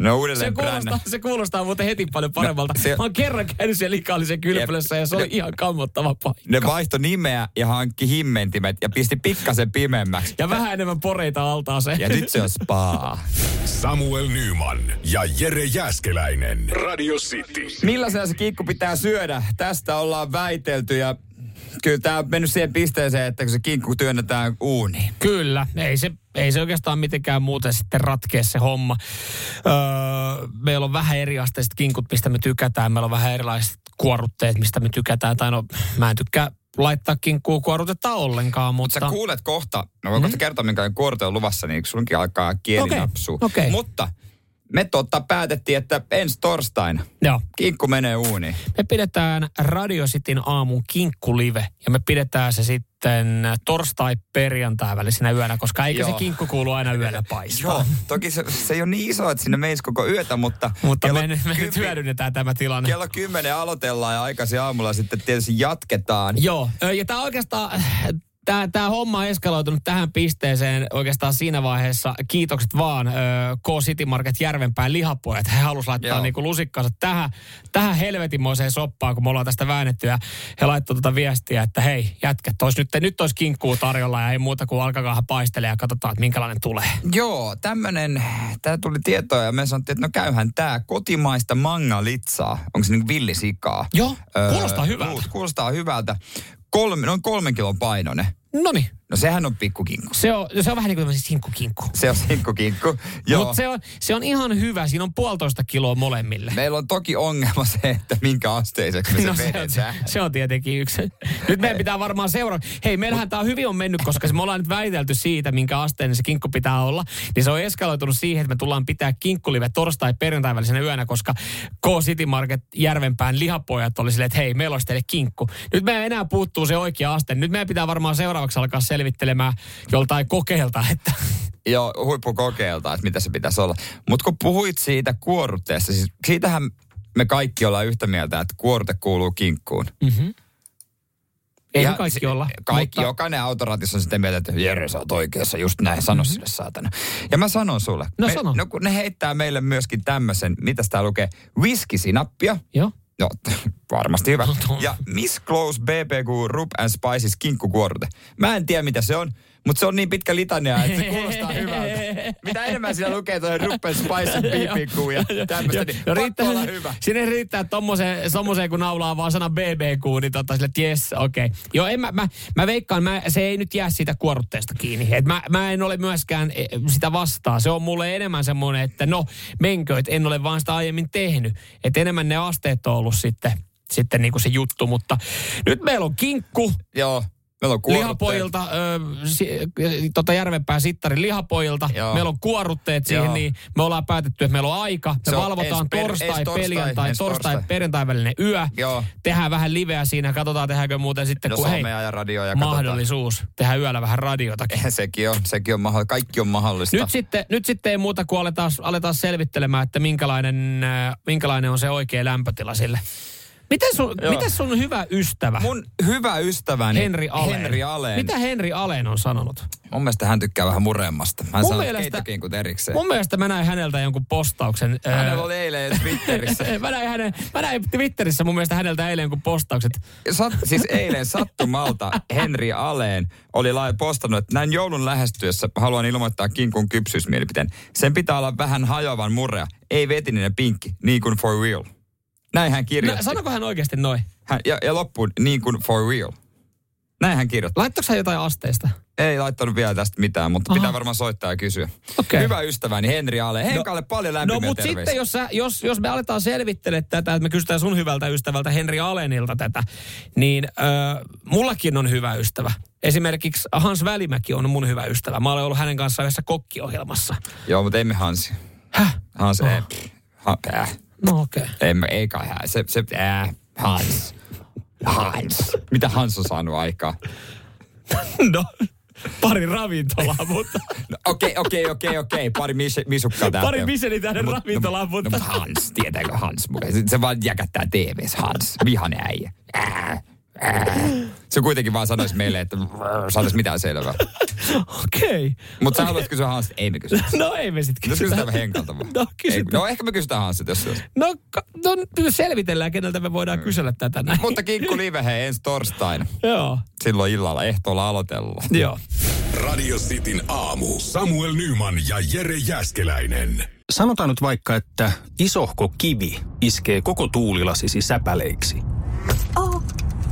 No uudelleen se kuulostaa, se kuulostaa muuten heti paljon paremmalta. No, se... Mä oon kerran käynyt siellä Likaalisen kylpylässä ja se oli no, ihan kammottava paikka. Ne vaihto nimeä ja hankki himmentimet ja pisti pikkasen pimeämmäksi. Ja vähän enemmän poreita altaaseen. Ja nyt se on spa. Samuel Nyman ja Jere Jääskeläinen. Radio City. Millaisena se kiikku pitää syödä? Tästä ollaan väitelty ja... Kyllä tämä on mennyt siihen pisteeseen, että kun se kinkku työnnetään uuniin. Kyllä, ei se, ei se oikeastaan mitenkään muuten sitten ratkea se homma. Öö, meillä on vähän eriasteiset kinkut, mistä me tykätään. Meillä on vähän erilaiset kuorutteet, mistä me tykätään. Tai no, mä en tykkää laittaa kinkkuu kuorutetta ollenkaan, mutta... Mut sä kuulet kohta, mä voin mm. kohta kertoa, minkä kuorute on luvassa, niin sunkin alkaa kielinapsua. Okay, okay. Mutta... Me totta päätettiin, että ensi torstaina Joo. kinkku menee uuniin. Me pidetään Radio Cityn aamun kinkkulive ja me pidetään se sitten torstai-perjantai välisenä yönä, koska eikä Joo. se kinkku kuulu aina yöllä paistaa. Joo, toki se, se ei ole niin iso, että sinne meisi koko yötä, mutta... Mutta me, me nyt hyödynnetään tämä tilanne. Kello kymmenen aloitellaan ja aikaisin aamulla sitten tietysti jatketaan. Joo, ja tämä oikeastaan... Tämä, tämä homma on eskaloitunut tähän pisteeseen oikeastaan siinä vaiheessa. Kiitokset vaan K-City Market Järvenpään lihapojat. He halusivat laittaa niinku lusikkaansa tähän, tähän helvetinmoiseen soppaan, kun me ollaan tästä väännetty. Ja he laittoivat tuota viestiä, että hei jätkä, tois nyt, nyt olisi kinkkuu tarjolla ja ei muuta kuin alkakaahan paistelemaan ja katsotaan, että minkälainen tulee. Joo, tämmöinen, tämä tuli tietoa ja me sanottiin, että no käyhän tämä kotimaista mangalitsaa. Onko se niinku villisikaa? Joo, kuulostaa öö, hyvältä. Kuulostaa hyvältä. Kolme, noin kolmen kilon painoinen. Noniin. No sehän on pikkukinkku. Se on, se on vähän niin kuin tämmöinen sinkkukinkku. Se on sinkkukinkku, joo. Mutta se on, se on ihan hyvä, siinä on puolitoista kiloa molemmille. Meillä on toki ongelma se, että minkä asteiseksi me no se vedetään. Se, se on tietenkin yksi. Nyt meidän pitää varmaan seurata. Hei, meillähän tämä hyvin on mennyt, koska me ollaan nyt väitelty siitä, minkä asteinen se kinkku pitää olla. Niin se on eskaloitunut siihen, että me tullaan pitää kinkkulive torstai perjantai välisenä yönä, koska K-City Market Järvenpään lihapojat oli silleen, että hei, meillä olisi teille kinkku. Nyt meidän enää puuttuu se oikea aste. Nyt meidän pitää varmaan seuraavaksi alkaa selvittelemään joltain kokeelta, että... Joo, huippukokeelta, että mitä se pitäisi olla. Mutta kun puhuit siitä kuorutteesta, siis siitähän me kaikki ollaan yhtä mieltä, että kuorute kuuluu kinkkuun. Mm-hmm. Ei ja kaikki olla. Kaikki, mutta... jokainen autoratissa on sitten mieltä, että Jere, sä oot oikeassa, just näin, sano mm-hmm. sinne saatana. Ja mä sanon sulle. No me, sano. No kun ne heittää meille myöskin tämmöisen, mitäs tää lukee, whiskisinappia. Joo. No, varmasti hyvä. Ja Miss Close B B Q Rub and Spices kinkkukuorute. Mä en tiedä, mitä se on, mutta se on niin pitkä litania, että se kuulostaa hyvältä. Mitä enemmän siellä lukee tuohon Rub and Spices B B Q ja tämmöistä, niin no, riittää, pakko olla hyvä. Sinne riittää tommoseen, tommoseen, kun naulaa vaan sana B B Q, niin tota sille, että jes, okei. Okay. Joo, en mä, mä, mä veikkaan, mä, se ei nyt jää siitä kuorutteesta kiinni. Et mä, mä en ole myöskään sitä vastaan. Se on mulle enemmän semmoinen, että no, menkö, että en ole vaan sitä aiemmin tehnyt. Että enemmän ne asteet on ollut sitten, sitten niinku se juttu, mutta nyt meillä on kinkku. Joo. Meillä on lihapojilta, ö, si, tota Järvenpää sittarin lihapojilta. Joo. Meillä on kuorutteet siihen, Joo. niin me ollaan päätetty, että meillä on aika. Me se valvotaan per, torstai, perjantai, torstai, perjantai välinen yö. Joo. Tehdään vähän liveä siinä, katsotaan tehdäänkö muuten sitten, no, kun hei, ja mahdollisuus tehdä yöllä vähän radiotakin. Sekin on, sekin on mahdollista, kaikki on mahdollista. Nyt sitten, nyt sitten ei muuta kuin aletaan, aletaan selvittelemään, että minkälainen, minkälainen on se oikea lämpötila sille. Miten sun, miten sun hyvä ystävä? Mun hyvä ystäväni Henri Aleen. Henri Aleen. Mitä Henri Aleen on sanonut? Mun mielestä hän tykkää vähän muremmasta. Hän mun sanoo keitäkin kuin erikseen. Mun mielestä mä näin häneltä jonkun postauksen. Hänellä oli eilen Twitterissä. mä, näin hänen, mä näin Twitterissä mun mielestä häneltä eilen jonkun postaukset. Sat, siis eilen sattumalta Henri Aleen oli postannut, että näin joulun lähestyessä haluan ilmoittaa kinkun kypsyysmielipiteen. Sen pitää olla vähän hajoavan murrea. Ei vetinen ja pinkki, niin kuin for real. Näin hän kirjoitti. No, sanoko hän oikeasti noin? Hän, ja, ja loppuun, niin kuin for real. Näin hän kirjoitti. Laittoiko hän jotain asteista? Ei laittanut vielä tästä mitään, mutta Aha. pitää varmaan soittaa ja kysyä. Okay. Hyvä ystäväni Henri Aale. Henkalle no, paljon lämpimiä terveisiä. No mutta sitten, jos, sä, jos, jos me aletaan selvittele tätä, että me kysytään sun hyvältä ystävältä Henri Alenilta tätä, niin äh, mullakin on hyvä ystävä. Esimerkiksi Hans Välimäki on mun hyvä ystävä. Mä olen ollut hänen kanssaan yhdessä kokkiohjelmassa. Joo, mutta emme Hansi. Häh? Hans oh. ei. Ha, No okei. Okay. Ei, ei kai hän. Se, se, äh, Hans. Hans. Mitä Hans on saanut aikaa? No, pari ravintolaa, mutta... Okei, okei, okei, okei. Pari mis, misukkaa täältä. Pari miseli tähden no, ravintolaa, no, mutta... No, Hans, tietääkö Hans? Se, se vaan jäkättää T V:ssä. Hans, vihan äijä. Äh, äh. Se kuitenkin vaan sanoisi meille, että saataisiin mitään selvää. Okei. Okay. Mutta sä okay. haluat kysyä Hansit? Ei me kysytä. No ei me sit kysytä. No kysytään Henkalta vaan. No kysytään. No ehkä me kysytään Hansit, jos se on. No, no selvitellään, keneltä me voidaan mm. kysellä tätä näin. Mutta kinkku livehee ensi torstaina. Joo. Silloin illalla, ehtoolla aloitellaan. Joo. Radio Cityn aamu. Samuel Nyman ja Jere Jääskeläinen. Sanotaan nyt vaikka, että isohko kivi iskee koko tuulilasisi säpäleiksi. Oh,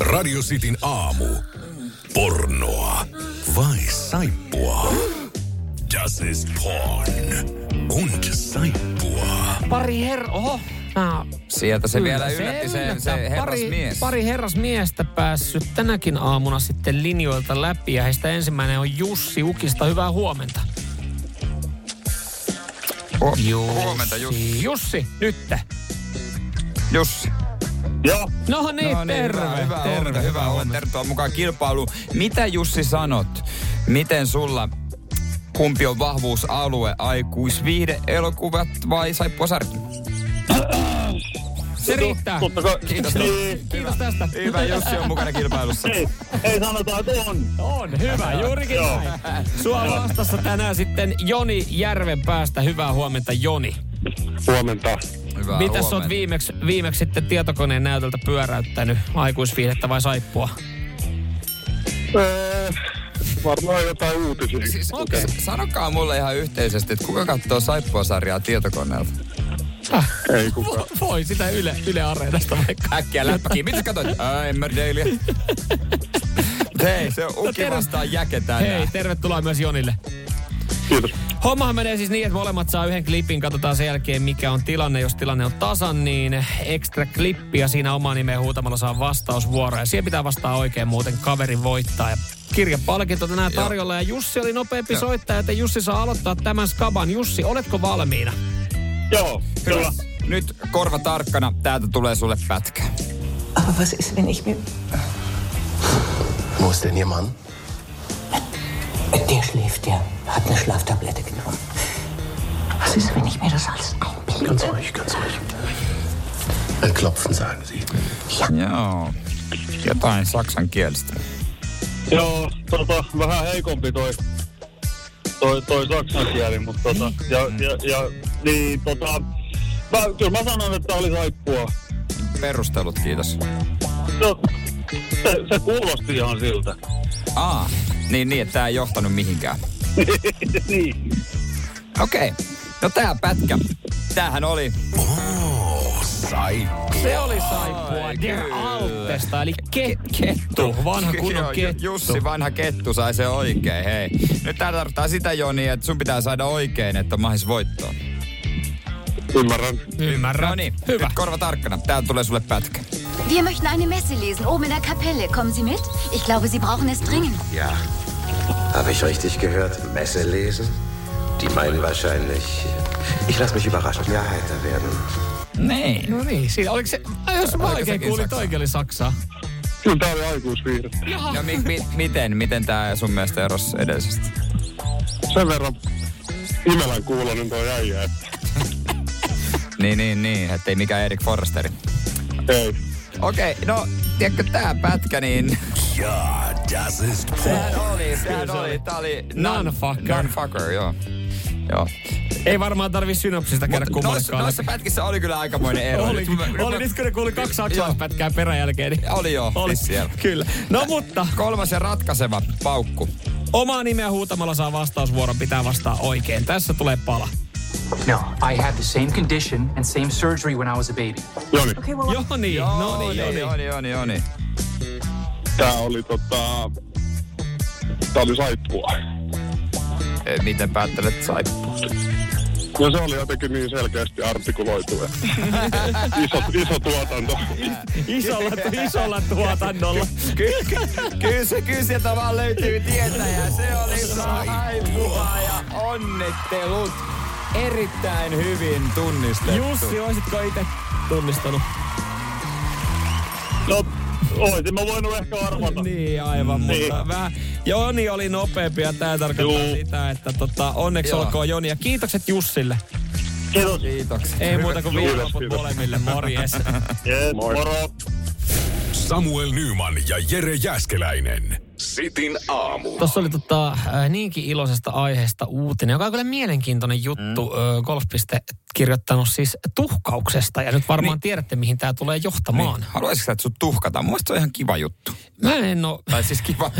Radio Cityn aamu. Pornoa vai saippua? Das ist porn und saippua. Pari her... Oho. No, sieltä se vielä yllätti se, yllättä. se herrasmies. Pari, pari herrasmiestä päässyt tänäkin aamuna sitten linjoilta läpi. Ja heistä ensimmäinen on Jussi Ukista. Hyvää huomenta. O- Jussi. Huomenta Jussi. Jussi, nytte. Jussi. Joo. No niin, no niin, terve. Hyvä, hyvä, terve, terve, hyvä huomenta. Tervetuloa mukaan kilpailuun. Mitä Jussi sanot? Miten sulla, kumpi on vahvuusalue? Aikuisviihde, elokuvat vai saippuasarki? Se riittää. Kiitos. Kiitos tästä. Hyvä, Jussi on mukana kilpailussa. Ei, ei sanotaan, että on. On, hyvä, juurikin näin. Sua vastassa tänään sitten Joni Järvenpäästä. Hyvää huomenta, Joni. Huomenta. Hyvää Mitäs huomenta. Oot viimeksi, viimeksi sitten tietokoneen näytöltä pyöräyttänyt? Aikuisviihdettä vai saippua? Öö, varmaan jotain uutisia. Siis, okay. Sanokaa mulle ihan yhteisesti, että kuka katsoo saippuasarjaa tietokoneelta? Ah, ei kukaan. Voi sitä Yle, yle Areenasta vaikka. Äkkiä läppäkiin. Mitä katsoit? Ää, Emmerdalea. Hei, se on Uki no, vastaan jäketään. Hei, nää. Tervetuloa myös Jonille. Kiitos. Hommahan menee siis niin, että molemmat saa yhden klipin. Katsotaan sen jälkeen, mikä on tilanne. Jos tilanne on tasan, niin ekstra klippiä siinä omaa nimeä huutamalla saa vastausvuoroa. Ja siihen pitää vastaa oikein, muuten kaveri voittaa. Ja kirjapalkinto tänään tarjolla. Ja Jussi oli nopeampi Joo. soittaja, että Jussi saa aloittaa tämän skaban. Jussi, oletko valmiina? Joo, kyllä. Hyvä. Nyt korva tarkkana. Täältä tulee sulle pätkä. Aber was ist, wenn ich mir... Wo ist denn ihr Mann? Der schläft, der hat eine Schlaftablette genommen. Was ist, wenn ich mir das alles einbilde? Ganz ruhig, ganz ruhig. Ein Klopfen, sagen Sie. Ja. Joo. Jotain saksankielistä. Joo, tota, vähän heikompi toi, toi, toi saksankieli, mutta tota, ja, ja, ja, niin tota, mä, kyllä mä sanon, että oli saippua. Perustelut, kiitos. No, se, se kuulosti ihan siltä. Aa. Niin, niin, että tää ei johtanut mihinkään. Niin. Okei. Okay. No tää pätkä. Tämähän oli... Oh, saippua. Se oli saippua. Der Alpesta, eli kettu. kettu. Vanha kunnon Joo, kettu. Jussi, vanha kettu, sai se oikein, hei. Nyt tää tarkoittaa sitä, Joni, että sun pitää saada oikein, että on mahis voittoon. Ymmärrän. Ymmärrän. No niin, hyvä. Nyt korva tarkkana. Täältä tulee sulle pätkä. Wir möchten eine Messe lesen, oben in der Kapelle. Kommen Sie mit? Ich glaube, Sie brauchen es dringend. Ja, habe ich richtig gehört? Messe lesen? Die meinen wahrscheinlich... Ich lasse mich überraschen, ja heiter werden. Nee. No niin, siinä oliko se... Jos mä oikein kuulin, toi oli Saksaa. Kyllä tää oli aikuisviihdettä. Ja mi- mi- miten, miten tää sun mielestä erosi edellisestä? Sen verran Imelän kuulonen toi äijä. niin, niin, niin, ettei mikään Erik Forresteri. Ei. Okei, okay, no, tiedätkö tää pätkä, niin... Jaa, yeah, das ist... Sehän oli, sehän oli, tää oli... Nunfucker. Nunfucker, joo. Joo. Ei varmaan tarvii synopsista käydä kummallekaan. Noissa pätkissä oli kyllä aikamoinen ero. Oli, oli niissä kun kuuli kaksi saksalaispätkää peräjälkeen. Niin oli joo, oli siellä. Kyllä. No mutta. Kolmas ja ratkaiseva paukku. Omaa nimeä huutamalla saa vastausvuoron, pitää vastaa oikein. Tässä tulee pala. No, I had the same condition and same surgery when I was a baby. Joni. Okay, well, Joni, Joni, Joni, Joni, Joni, Joni. Tää oli tota... Tää oli saippua. Miten päättelet saippua? No se oli jotenkin niin selkeästi artikuloitua. Iso, iso tuotanto. Isolla, isolla tuotannolla. Kyllä, kyllä se kyllä sieltä vaan löytyy tietäjä. Se oli saippua ja onnittelut. Erittäin hyvin tunnistettu. Jussi, olisitko itse tunnistanut? No, oisin mä voinut ehkä arvata. Niin, aivan, mm, mutta niin. Vähän... Joni oli nopeampi ja tää tarkoittaa Juu. sitä, että tota, onneksi Joo. olkoon Joni. Ja kiitokset Jussille. Kiitos. Kiitokset. Ei muuta kuin viikonloput molemmille. Morjes. Yes, moro. Samuel Nyman ja Jere Jääskeläinen. Cityn aamu. Tuossa oli tota, niinkin iloisesta aiheesta uutinen, joka on kyllä mielenkiintoinen juttu. Mm. Golfpiste kirjoittanut siis tuhkauksesta. Ja nyt varmaan niin. tiedätte, mihin tämä tulee johtamaan. Niin. Haluaisitko sä, että sut tuhkataan? Mun mielestä se on ihan kiva juttu. Mä en oo... Tai siis kiva.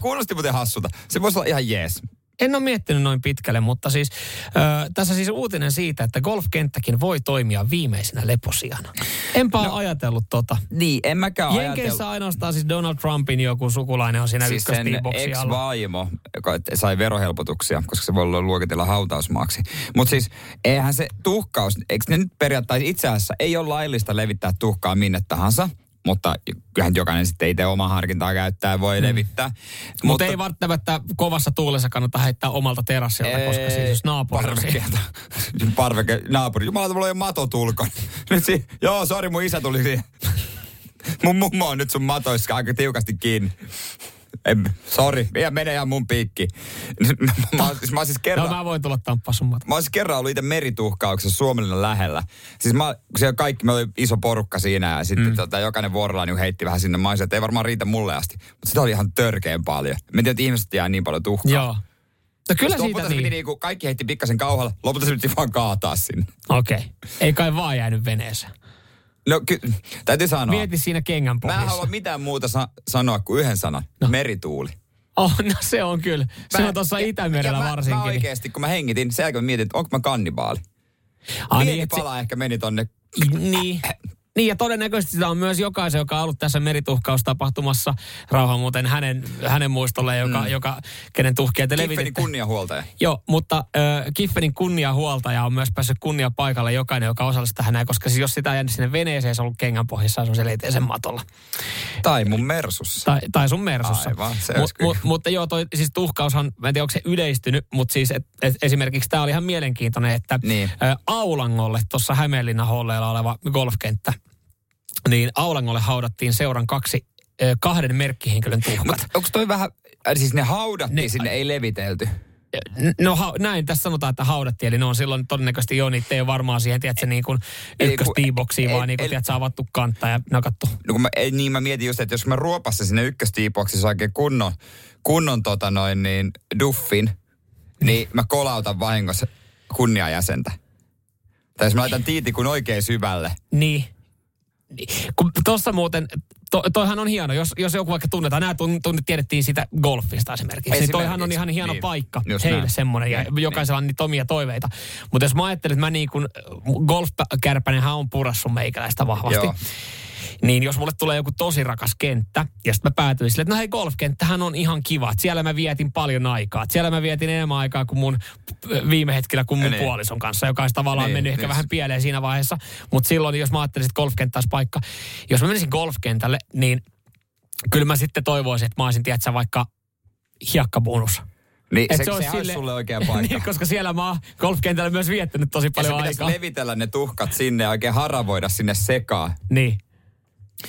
Kuulosti muuten hassulta. Se voisi olla ihan jees. En ole miettinyt noin pitkälle, mutta siis äh, tässä siis uutinen siitä, että golfkenttäkin voi toimia viimeisenä leposijana. Enpä no, ajatellut tota. Niin, en mäkään Jenkeissä ajatellut. Jenkeissä ainoastaan siis Donald Trumpin joku sukulainen on siinä siis ykköstiiboksi. Siis sen ex-vaimo, joka sai verohelpotuksia, koska se voi olla luokitella hautausmaaksi. Mutta siis eihän se tuhkaus, eikö ne nyt periaatteessa itse asiassa ei ole laillista levittää tuhkaa minne tahansa. Mutta kyllähän jokainen sitten itse omaa harkintaa käyttää, voi mm. levittää. Mut mutta ei välttämättä kovassa tuulessa kannata heittää omalta terassilta, koska siis jos naapuri... Parvekeelta. Parveke, naapuri. Jumala, mulla on jo matotulko. Nyt si- joo, sori, mun isä tuli siihen. Mun mummo on nyt sun matoissa aika tiukasti kiinni. Sori, vielä mene ihan mun piikki. Mä, mä siis kerran, no mä voin tulla tamppaa sun matka. Mä oon siis kerran ollut itse merituhkauksessa Suomella lähellä. Siis mä, siellä kaikki, me oli iso porukka siinä ja sitten mm. tota, jokainen vuorolainen heitti vähän sinne. Mä olisin, että ei varmaan riitä mulle asti. Mutta sitä oli ihan törkeen paljon. Mä en tiedä, että ihmiset jää niin paljon tuhkaa. Joo. No kyllä siitä niin. Piti niinku, kaikki heitti pikkasen kauhalla, lopulta se piti vaan kaataa sinne. Okei. Okay. Ei kai vaan jäänyt veneeseen. No ky- täytyy sanoa. Mieti siinä kengän pohjassa. Mä en halua mitään muuta sa- sanoa kuin yhden sanan. No. Merituuli. Oh, no se on kyllä. Se mä, on tuossa Itämerellä mä, varsinkin. Mä oikeasti, kun mä hengitin, sen jälkeen mä mietin, että onko mä kannibaali. Ah, Mieti niin, pala se... ehkä meni tonne. Niin. Niin, ja todennäköisesti sitä on myös jokaisen, joka on ollut tässä merituhkaustapahtumassa. Rauha muuten hänen, hänen muistolleen, joka, mm. joka, kenen tuhkia te levitettä. Kiffenin kunniahuoltaja. Joo, mutta äh, Kiffenin kunniahuoltaja on myös päässyt kunnia paikalle jokainen, joka osallistui tähän. Koska siis jos sitä on jäänyt sinne veneeseen, se on ollut kengän pohjassa, se on seliteisen matolla. Tai mun mersussa. Tai, tai sun mersussa. Aivan, se mut, mut, Mutta joo, toi, siis tuhkaushan, mä en tiedä, onko se yleistynyt, mutta siis et, et, esimerkiksi tämä oli ihan mielenkiintoinen, että niin. ä, Aulangolle, tuossa Hämeenlinnan holleilla oleva golfkenttä, niin Aulangolle haudattiin seuran kaksi, eh, kahden merkkihenkilön tuhkat. Mutta onko toi vähän, siis ne haudattiin ne, sinne, ei levitelty? No ha, näin, tässä sanotaan, että haudattiin, eli ne on silloin todennäköisesti jo, niitä ei ole varmaan siihen, tiedätkö, niin kuin ykköstiiboksiin, vaan niin kuin, tiedätkö, avattu kantaa ja nakattu. No kun mä, niin mä mietin just, että jos mä ruopassa sinne ykköstiiboksissa oikein kunnon, kunnon tota noin, niin duffin, niin mä kolautan vahingossa kunniajäsentä. Tai jos mä laitan tiitikun oikein syvälle. Niin. Kun tuossa muuten, to, toihan on hieno, jos, jos joku vaikka tunnetaan, nämä tunnit tiedettiin sitä golfista esimerkiksi. esimerkiksi. Toihan on ihan hieno niin, paikka heille semmoinen ja niin, jokaisella niin. on niitä omia toiveita. Mutta jos mä ajattelin, että mä niin kuin golfkärpänenhän on purassu meikäläistä vahvasti. Joo. Niin jos mulle tulee joku tosi rakas kenttä, ja sitten mä päätyin silleen, että no hei, golfkenttähän on ihan kiva. Siellä mä vietin paljon aikaa. Siellä mä vietin enemmän aikaa kuin mun viime hetkellä kuin mun niin. puolison kanssa, joka olisi tavallaan niin, mennyt niin. ehkä vähän pieleen siinä vaiheessa. Mutta silloin, jos mä ajattelin, että golfkenttä olisi paikka, jos mä menisin golfkentälle, niin kyllä mä sitten toivoisin, että mä olisin, tiedätkö, vaikka hiekkabuunus. Niin, se, se, se olisi sille... sulle oikea paikka. Niin, koska siellä mä oon golfkentällä myös viettänyt tosi paljon aikaa. Ja se pitäisi levitellä ne tuhkat sinne ja oikein haravoida sinne sekaan. Niin.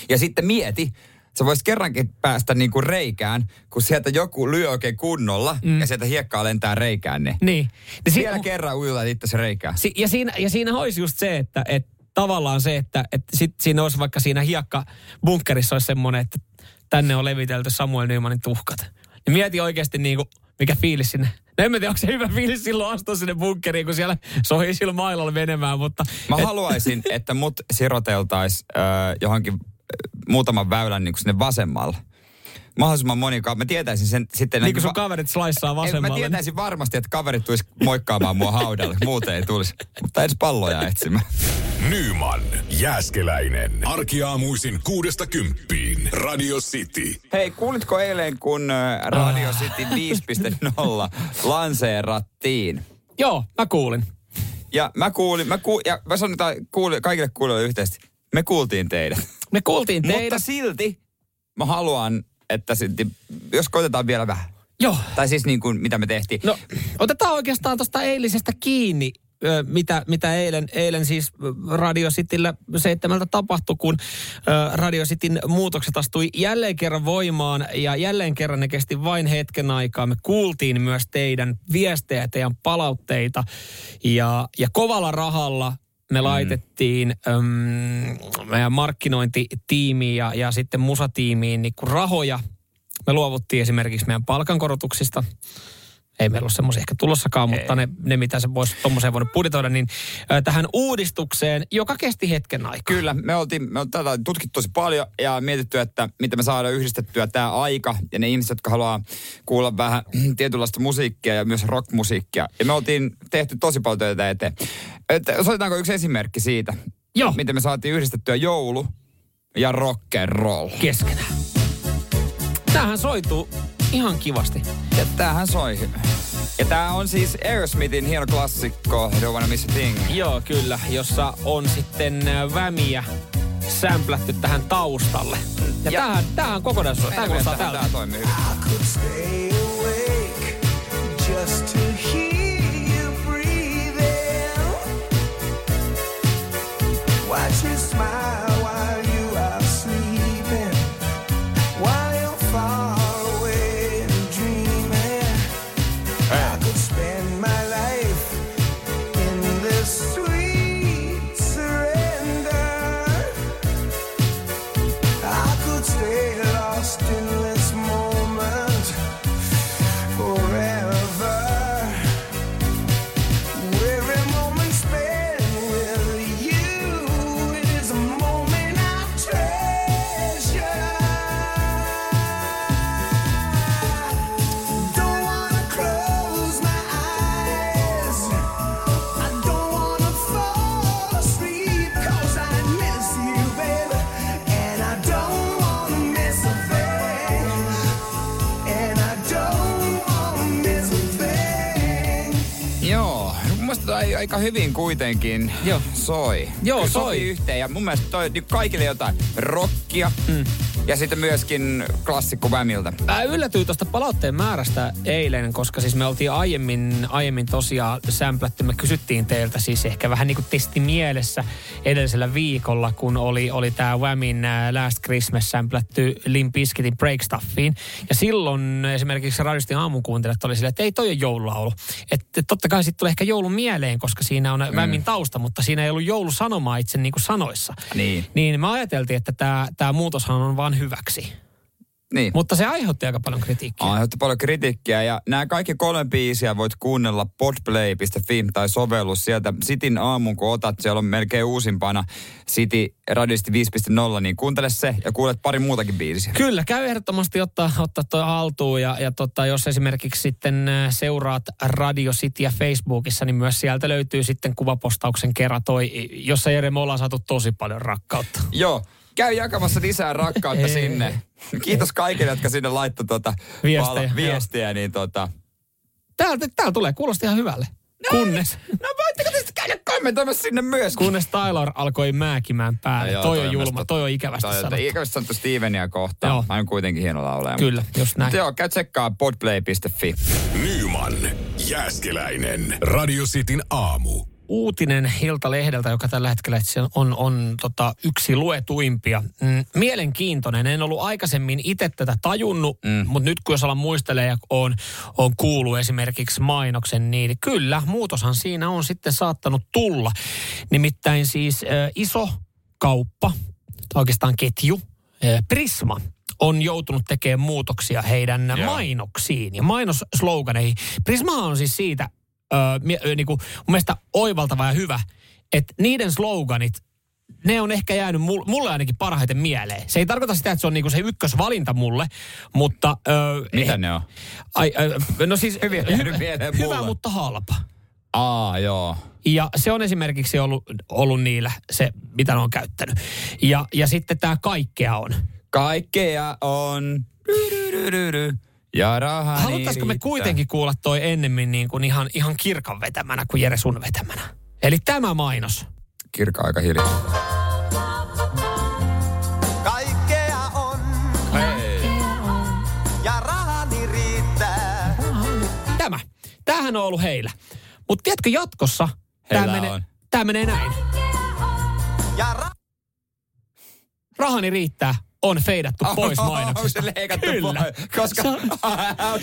Ja sitten mieti, sä vois kerrankin päästä niinku reikään, kun sieltä joku lyö oikein kunnolla mm. ja sieltä hiekkaa lentää reikään. Niin. niin. niin Siellä siinä, kerran ujutat itse se reikään. Si- ja, siinä, ja siinä olisi just se, että et, tavallaan se, että et sit siinä olisi vaikka siinä hiekkabunkkerissa olisi semmoinen, että tänne on levitelty Samuel Nymanin tuhkat. Ja mieti oikeasti niinku, mikä fiilis sinne En mä tiedä, onko se hyvä fiilis silloin astua sinne bunkkeriin, kun siellä sohi sillä mailalla menemään, mutta... Mä et... haluaisin, että mut siroteltaisiin äh, johonkin äh, muutaman väylän niin kuin sinne vasemmalle. Mahdollisimman moni kaveri. Mä tietäisin sen sitten... Niin kuin sun va- kaverit slaissaa vasemmalle. Mä tietäisin varmasti, että kaverit tulisi moikkaamaan mua haudalle. Muuten ei tulisi. Mutta edes palloja etsimään. Nyman, Jääskeläinen. Arkiaamuisin kuudesta kymppiin. Radio City. Hei, kuulitko eilen, kun Radio City viisi piste nolla lanseerattiin? Joo, mä kuulin. Ja mä kuulin. Mä kuul- ja mä sanotaan kuul- kaikille kuulijoille yhteisesti. Me kuultiin teidät. Me kuultiin teidät. Mutta silti mä haluan... Että silti, jos koitetaan vielä vähän. Joo. Tai siis niin kuin mitä me tehtiin. No, otetaan oikeastaan tuosta eilisestä kiinni, mitä, mitä eilen, eilen siis Radio Cityllä seitsemältä tapahtui, kun Radio Cityn muutokset astui jälleen kerran voimaan ja jälleen kerran ne kesti vain hetken aikaa. Me kuultiin myös teidän viestejä, teidän palautteita ja, ja kovalla rahalla me laitettiin mm. meidän markkinointitiimiin ja, ja sitten musatiimiin niin kuin rahoja. Me luovuttiin esimerkiksi meidän palkankorotuksista. Ei meillä ole semmoisia ehkä tulossakaan, Ei. mutta ne, ne mitä se voisi tommoseen voinut budjetoida, niin äh, tähän uudistukseen, joka kesti hetken aikaa. Kyllä, me oltiin, me oltiin tätä tutkittu tosi paljon ja mietitty, että miten me saadaan yhdistettyä tämä aika ja ne ihmiset, jotka haluaa kuulla vähän tietynlaista musiikkia ja myös rockmusiikkia. Ja me oltiin tehty tosi paljon töitä eteen. Että soitetaanko yksi esimerkki siitä, Joo. miten me saatiin yhdistettyä joulu ja rock'n'roll keskenään. Tämähän soituu ihan kivasti. Ja tämähän soi hyvä. Ja tää on siis Aerosmithin hieno klassikko, Don't Wanna Miss a Thing. Joo, kyllä, jossa on sitten Whamia sämplätty tähän taustalle. Ja, ja tämähän, tämähän kokonaan soi. Tää kuulostaa täältä. Tää toimii hyvin. I could stay awake just to hear you breathing. Watch you smile. Aika hyvin kuitenkin Joo. soi. Joo, Kyllä soi. Sopii yhteen ja mun mielestä toi kaikille jotain rockia mm. ja sitten myöskin klassikko Whamilta. Mä yllätyin tuosta palautteen määrästä eilen, koska siis me oltiin aiemmin, aiemmin tosiaan sämplätty. Me kysyttiin teiltä siis ehkä vähän niin kuin testimielessä edellisellä viikolla, kun oli, oli tää Whamin Last Christmas sämplätty Limp Bizkitin Break Stuffiin. Ja silloin esimerkiksi radistin aamukuuntelijat oli silleen, että ei toi ole joululaulu. Että totta kai sitten tulee ehkä joulun mieleen, koska siinä on mm. Whamin tausta, mutta siinä ei ollut joulusanomaa itse niin kuin sanoissa. Niin. Niin me ajateltiin, että tää, tää muutoshan on vaan hyväksi. Niin. Mutta se aiheutti aika paljon kritiikkiä. Aiheutti paljon kritiikkiä ja nämä kaikki kolme biisiä voit kuunnella podplay piste fi tai sovellus sieltä. Cityn aamun kun otat, siellä on melkein uusimpana City Radio City viisi piste nolla, niin kuuntele se ja kuulet pari muutakin biisiä. Kyllä, käy ehdottomasti ottaa, ottaa toi haltuun ja, ja tota, jos esimerkiksi sitten seuraat Radio Cityä Facebookissa, niin myös sieltä löytyy sitten kuvapostauksen kerran toi, jossa Jere, me ollaan saatu tosi paljon rakkautta. Joo. Käy jakamassa lisää rakkautta sinne. Kiitos kaikille, jotka sinne laittoi tuota viestejä. Val- viestiä niin tuota. Täällä, täällä tulee, kuulosti ihan hyvälle. No, kunnes. No voitteko te sitten käydä kommentoimassa sinne myös? Kunnes Taylor alkoi määkimään päälle. No, joo, toi, toi on julma, toi on ikävästi sanottu. Ikävästi sanottu Stevenia kohtaan. Joo. Mä oon kuitenkin hieno laulaja. Kyllä, mutta just näin. Joo, käy tsekkaa podplay piste fi. Nyman, Jääskeläinen, Radio Cityn aamu. Uutinen Iltalehdeltä, joka tällä hetkellä on, on tota, yksi luetuimpia. Mielenkiintoinen. En ollut aikaisemmin itse tätä tajunnut, mm. mutta nyt kun jos alan muistelee ja on, on kuullut esimerkiksi mainoksen, niin kyllä, muutoshan siinä on sitten saattanut tulla. Nimittäin siis äh, iso kauppa, oikeastaan ketju, äh, Prisma on joutunut tekemään muutoksia heidän yeah. mainoksiin ja mainossloganeihin. Prisma on siis siitä äh, niin kuin, mun mielestä oivaltava ja hyvä, että niiden sloganit, ne on ehkä jäänyt mulle ainakin parhaiten mieleen. Se ei tarkoita sitä, että se on niinku se ykkösvalinta mulle, mutta... Öö, Mitä eh, ne on? Ai, öö, no siis hyvin, hyvin, hyvin hyvä, mutta halpa. Aa, joo. Ja se on esimerkiksi ollut, ollut niillä se, mitä ne on käyttänyt. Ja, ja sitten tämä kaikkea on. Kaikkea on. Ja rahani Haluttaisiko me kuitenkin kuulla toi ennemmin niin kuin ihan, ihan Kirkan vetämänä kuin Jere sun vetämänä? Eli tämä mainos. Kirka aika hiljaa. Kaikkea on. Hei. Ja rahani riittää. Tämä. Tämähän on ollut heillä. Mutta tiedätkö jatkossa, tämä menee, tää menee näin. Ja ra- rahani riittää. On feidattu pois mainoksesta. Onko se leikattu Kyllä. pois? Koska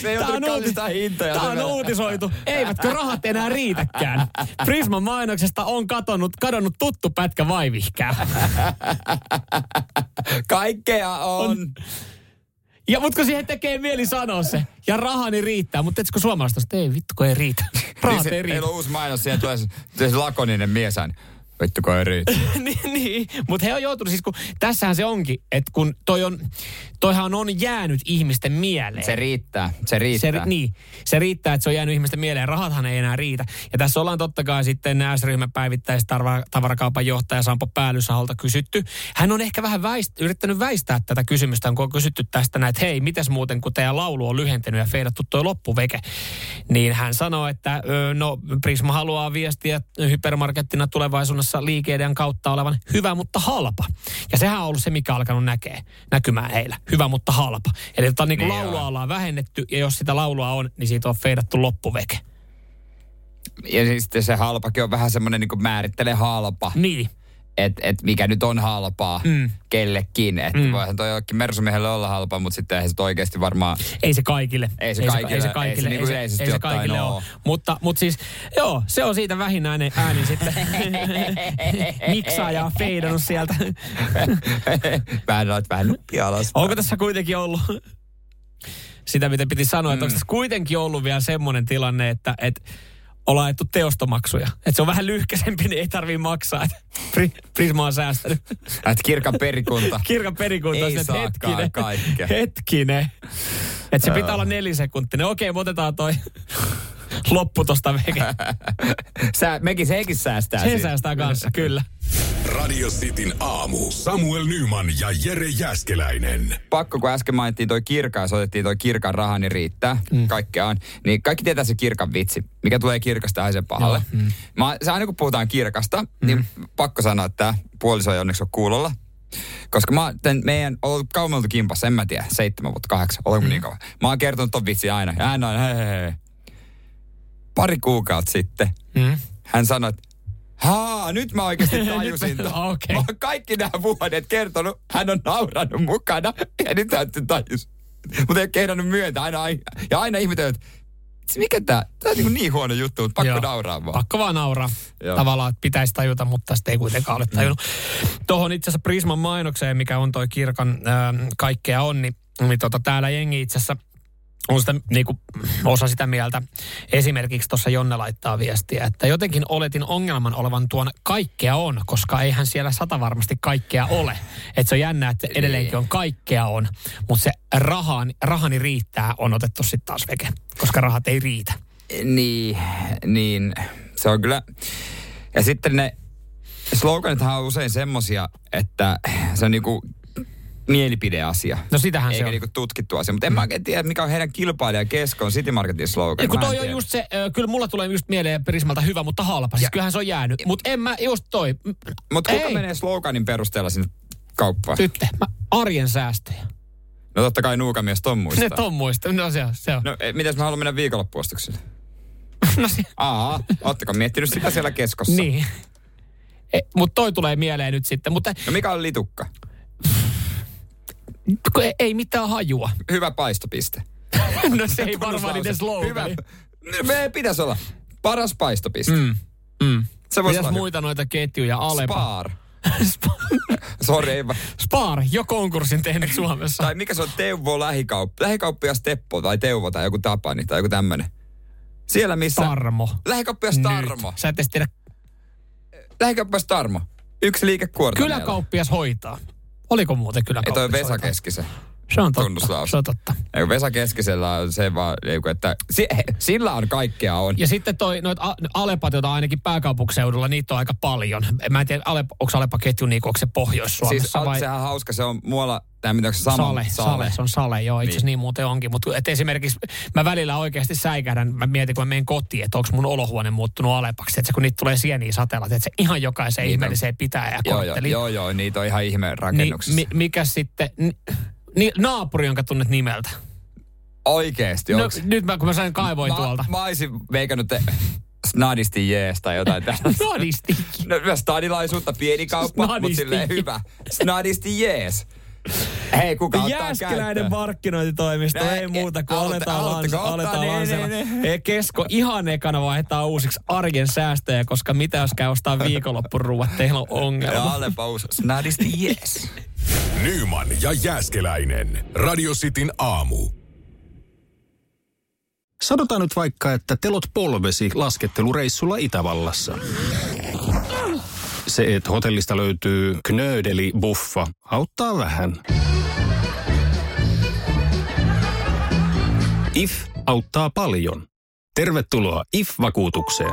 se ei joutunut kallistaa hintoja. Tämä on uutisoitu. Eivätkö rahat enää riitäkään? Prisman mainoksesta on kadonnut, kadonnut tuttu pätkä vaivihkää. Kaikkea on. on. Ja mut kun siihen tekee mieli sanoa se. Ja rahani riittää. Mutta etsikö suomalaiset on, että ei vittu kun ei riitä. Rahat ei riitä. Ei ole uusi mainos, siihen tulee se lakoninen mies aina. Vittu, kun ei riitä. niin, niin. Mutta he on joutunut, siis kun, tässähän se onkin, että kun toi on, toihan on jäänyt ihmisten mieleen. Se riittää, se riittää. Se, niin, se riittää, että se on jäänyt ihmisten mieleen. Rahathan ei enää riitä. Ja tässä ollaan totta kai sitten S-ryhmän päivittäistavarakaupan johtaja Sampo Päällysaholta kysytty. Hän on ehkä vähän väist, yrittänyt väistää tätä kysymystä, kun on kysytty tästä näin, että hei, mitäs muuten, kun teidän laulu on lyhentynyt ja feidattu toi loppuveke. Niin hän sanoi, että no Prisma haluaa viestiä hypermarkettina tulevaisuudessa liikeiden kautta olevan hyvä, mutta halpa. Ja sehän on ollut se, mikä on alkanut näkee, näkymään heillä. Hyvä, mutta halpa. Eli tota, niin kuin niin laulua ollaan vähennetty, ja jos sitä laulua on, niin siitä on feidattu loppuveke. Ja sitten se halpakin on vähän semmoinen, niin kuin määrittele halpa. Niin. Että et mikä nyt on halpaa mm. kellekin. Että mm. voihan toi jollekin mersumiehelle olla halpaa, mutta sitten eihän se oikeasti varmaan... Ei se kaikille. Ei se kaikille. Ei se kaikille, ei se, ei se, ei se, ei se kaikille ole. ole. Mutta, mutta siis, joo, se on siitä vähin ääni, ääni sitten. Miksaaja on feidannut sieltä. Vähän olet vähän nuppia alas. Onko tässä kuitenkin ollut... Sitä, mitä piti sanoa, että mm. onko tässä kuitenkin ollut vielä semmoinen tilanne, että... että ollaan ajettu teostomaksuja. Että se on vähän lyhkäsempi, niin ei tarvii maksaa. Prisma on säästänyt. Että Kirkan perikunta. Kirkan perikunta. Ei saakaan kaikkea. Hetkinen. Että se pitää olla nelisekunttinen. Okei, me otetaan toi loppu tosta veke. Sä, mekin se hekin säästää. Se siitä. Säästää kanssa, kyllä. Radio Cityn aamu. Samuel Nyman ja Jere Jääskeläinen. Pakko, kun äsken mainittiin toi Kirka ja soitettiin toi Kirkan rahani niin riittää mm. kaikkeaan. Niin kaikki tietää se Kirkan vitsi, mikä tulee Kirkasta aisen pahalle. Mm. Mä, se aina kun puhutaan Kirkasta, mm. niin pakko sanoa, että puoliso ei onneksi ole kuulolla. Koska mä tämän meidän, ollut kauan oltu kimpassa, en mä tiedä, seitsemän vuotta, kahdeksan, olenko mm. niin kauan. Mä oon kertonut ton vitsi aina. Hän on hei hei hei. Pari kuukautta sitten mm. hän sanoi, että haa, nyt mä oikeasti tajusin. okay. Mä oon kaikki nämä vuodet kertonut, hän on naurannut mukana ja nyt hän tajus. Mutta ei ole kehdannut myöntää aina, ja aina ihmetellyt, että mikä tää, tää on niin, niin huono juttu, mutta pakko nauraa vaan. Pakko vaan nauraa. Joo. Tavallaan, että pitäisi tajuta, mutta sitä ei kuitenkaan ole tajunnut. Tuohon itse asiassa Prisman mainokseen, mikä on toi Kirkan äh, kaikkea on, niin, niin tota, täällä jengi itse asiassa on sitä, niin kuin, osa sitä mieltä. Esimerkiksi tuossa Jonna laittaa viestiä, että jotenkin oletin ongelman olevan tuon kaikkea on, koska eihän siellä sata varmasti kaikkea ole. Että se on jännä, että edelleenkin on kaikkea on, mutta se rahan, rahani riittää on otettu sitten taas veke, koska rahat ei riitä. Niin, niin, se on kyllä. Ja sitten ne sloganithan on usein semmosia, että se on niinku... mielipideasia. No sitähän eikä se on. Eikä niinku tutkittu asia. Mutta en mä oikein tiedä, mikä on heidän kilpailijan Keskon Citymarketin slogan. Kun toi on just se, kyllä mulla tulee just mieleen Prismalta hyvä, mutta halpa. Siis kyllähän se on jäänyt. Mutta en mä just toi. Mutta kuka menee sloganin perusteella sinne kauppaan? Tytte, mä arjen säästöjä. No totta kai nuukamies ton muistaa. Ne ton muistaa. No se on, se on. No mitäs mä haluan mennä viikonloppuostoksille? no se. Aa, ootteko miettinyt sitä siellä Keskossa? niin. E, mutta toi tulee mieleen nyt sitten. Mutta... No mikä on litukka? Ei, ei mitään hajua. Hyvä paistopiste. no se ei varmaan niiden slogani. Me pitäisi olla paras paistopiste. Mm, mm. Se pitäisi muita olla... noita ketjuja. Alepa. Spar. Sori, mä... Spar, jo konkurssin tehnyt Suomessa. Tai mikä se on Teuvo lähikauppa? Lähikauppias Teppo tai Teuvo tai joku Tapani tai joku tämmönen. Siellä missä... Tarmo. Lähikauppias Tarmo. Nyt. Sä et edes tiedä. Lähikauppias Tarmo. Yksi liike Kuortaneella. Kyläkauppias hoitaa. Oliko muuten kyläkauppias hoitaa? Ei toi Vesa Keskisen. Se on totta. Se on totta. Ja Vesa Keskisellä on se vaan, että si, sillä on kaikkea on. Ja sitten toi, noit Alepat, joita ainakin pääkaupunkiseudulla, niitä on aika paljon. Mä en tiedä, Alep, onko Alepa-ketju niin kuin, onko se Pohjois-Suomessa siis, vai? Siis sehän hauska, se on muualla, tämä mitä onko se sama? Sale, sale, sale, se on Sale, joo, itse asiassa niin. niin muuten onkin. Mutta esimerkiksi mä välillä oikeasti säikähdän, mä mietin kun mä menen kotiin, että onko mun olohuone muuttunut Alepaksi. Että kun niitä tulee sieniä sateella, että se ihan jokaisen niin ihmeelliseen pitää ja joo, kortteliin. Joo, joo, joo, niitä on ihan ihmeen rakennuksessa. Ni, mi, mikä sitten... Ni, Niin, naapuri, jonka tunnet nimeltä. Oikeesti, no, nyt mä, kun mä sain kaivoin mä, tuolta. Mä oisin veikannut te snadisti jees tai jotain tällaista. Snadisti. No, stadilaisuutta, pieni kauppa, snadisti. Mut silleen hyvä. Snadisti jees. Hei, kuka ottaa käyttöön? Jääskeläinen markkinointitoimisto, no, ei muuta kuin aletaan lansella. Kesko ihan ekana vaihtaa uusiksi arjen säästöjä, koska mitä jos käy ostaa viikonloppuruuat, teillä on ongelma. Ja Alepa uusi snadisti jees. Nyman ja Jääskeläinen. Radio Cityn aamu. Sanotaan nyt vaikka, että telot polvesi laskettelureissulla Itävallassa. Se, että hotellista löytyy knöödeli-buffa, auttaa vähän. If auttaa paljon. Tervetuloa If-vakuutukseen.